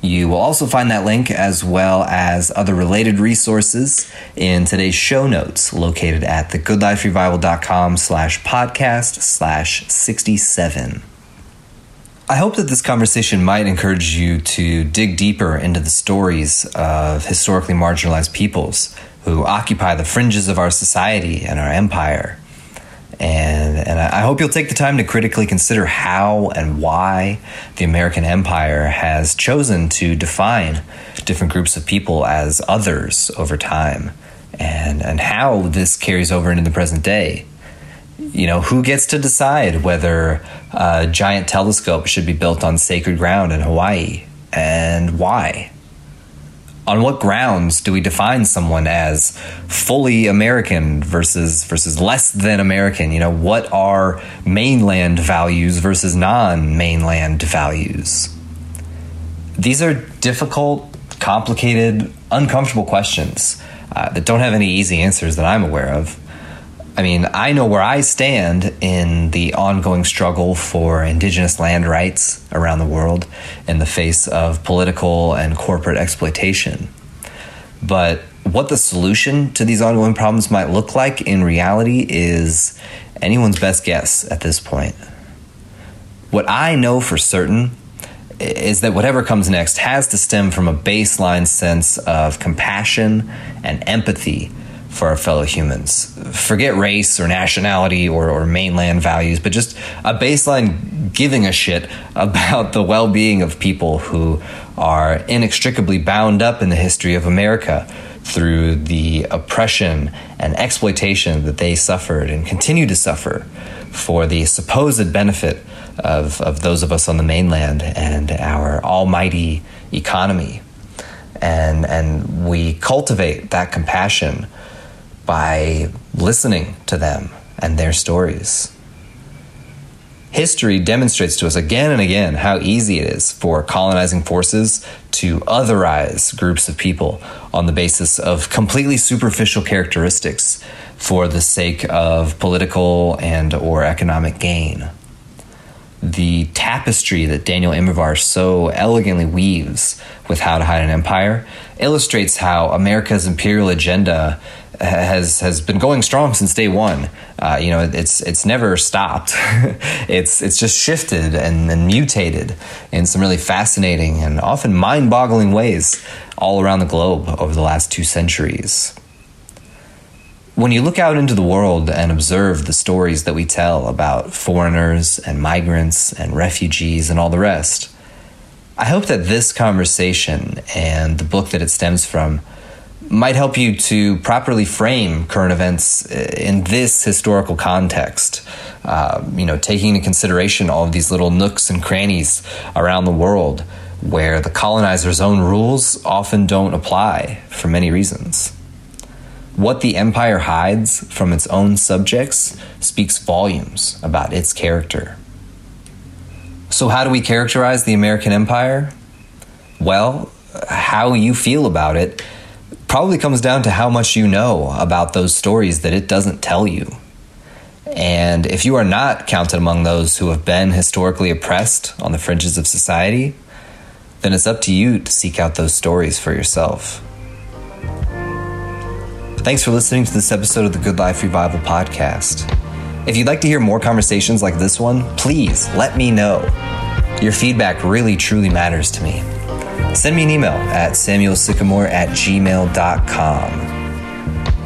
You will also find that link as well as other related resources in today's show notes located at thegoodliferevival dot com slash podcast slash sixty-seven. I hope that this conversation might encourage you to dig deeper into the stories of historically marginalized peoples who occupy the fringes of our society and our empire. And, and I hope you'll take the time to critically consider how and why the American empire has chosen to define different groups of people as others over time, and, and how this carries over into the present day. You know, who gets to decide whether a giant telescope should be built on sacred ground in Hawaii, and why? on what grounds do we define someone as fully American versus versus less than American? You know, what are mainland values versus non-mainland values? These are difficult, complicated, uncomfortable questions uh, that don't have any easy answers that I'm aware of. I mean, I know where I stand in the ongoing struggle for indigenous land rights around the world in the face of political and corporate exploitation. But what the solution to these ongoing problems might look like in reality is anyone's best guess at this point. What I know for certain is that whatever comes next has to stem from a baseline sense of compassion and empathy for our fellow humans. Forget race or nationality or, or mainland values, but just a baseline giving a shit about the well-being of people who are inextricably bound up in the history of America through the oppression and exploitation that they suffered and continue to suffer for the supposed benefit of, of those of us on the mainland and our almighty economy. And, and we cultivate that compassion by listening to them and their stories. History demonstrates to us again and again how easy it is for colonizing forces to otherize groups of people on the basis of completely superficial characteristics for the sake of political and or economic gain. The tapestry that Daniel Immerwahr so elegantly weaves with How to Hide an Empire illustrates how America's imperial agenda has has been going strong since day one. Uh, you know, it's it's never stopped. it's it's just shifted and, and mutated in some really fascinating and often mind-boggling ways all around the globe over the last two centuries. When you look out into the world and observe the stories that we tell about foreigners and migrants and refugees and all the rest, I hope that this conversation and the book that it stems from might help you to properly frame current events in this historical context, uh, you know, taking into consideration all of these little nooks and crannies around the world where the colonizer's own rules often don't apply for many reasons. What the empire hides from its own subjects speaks volumes about its character. So how do we characterize the American empire? Well, how you feel about it probably comes down to how much you know about those stories that it doesn't tell you. And if you are not counted among those who have been historically oppressed on the fringes of society, then it's up to you to seek out those stories for yourself. Thanks for listening to this episode of the Good Life Revival podcast. If you'd like to hear more conversations like this one, please let me know. Your feedback really, truly matters to me. Send me an email at samuel sycamore at gmail dot com.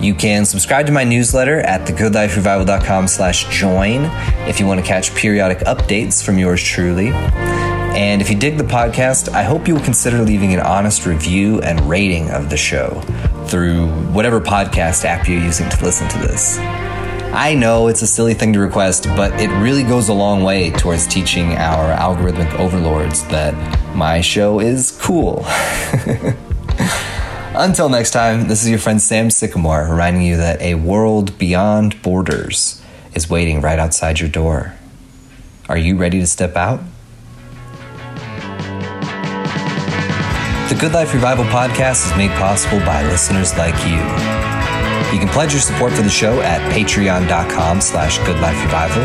You can subscribe to my newsletter at the good life revival dot com slash join if you want to catch periodic updates from yours truly. And if you dig the podcast, I hope you will consider leaving an honest review and rating of the show through whatever podcast app you're using to listen to this. I know it's a silly thing to request, but it really goes a long way towards teaching our algorithmic overlords that my show is cool. Until next time, this is your friend Sam Sycamore reminding you that a world beyond borders is waiting right outside your door. Are you ready to step out? The Good Life Revival podcast is made possible by listeners like you. You can pledge your support for the show at patreon dot com slash good life revival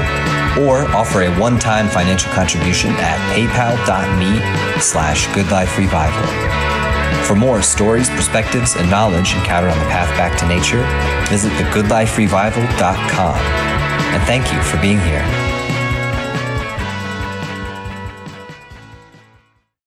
or offer a one-time financial contribution at paypal dot me slash good life revival. For more stories, perspectives, and knowledge encountered on the path back to nature, visit the good life revival dot com. And thank you for being here.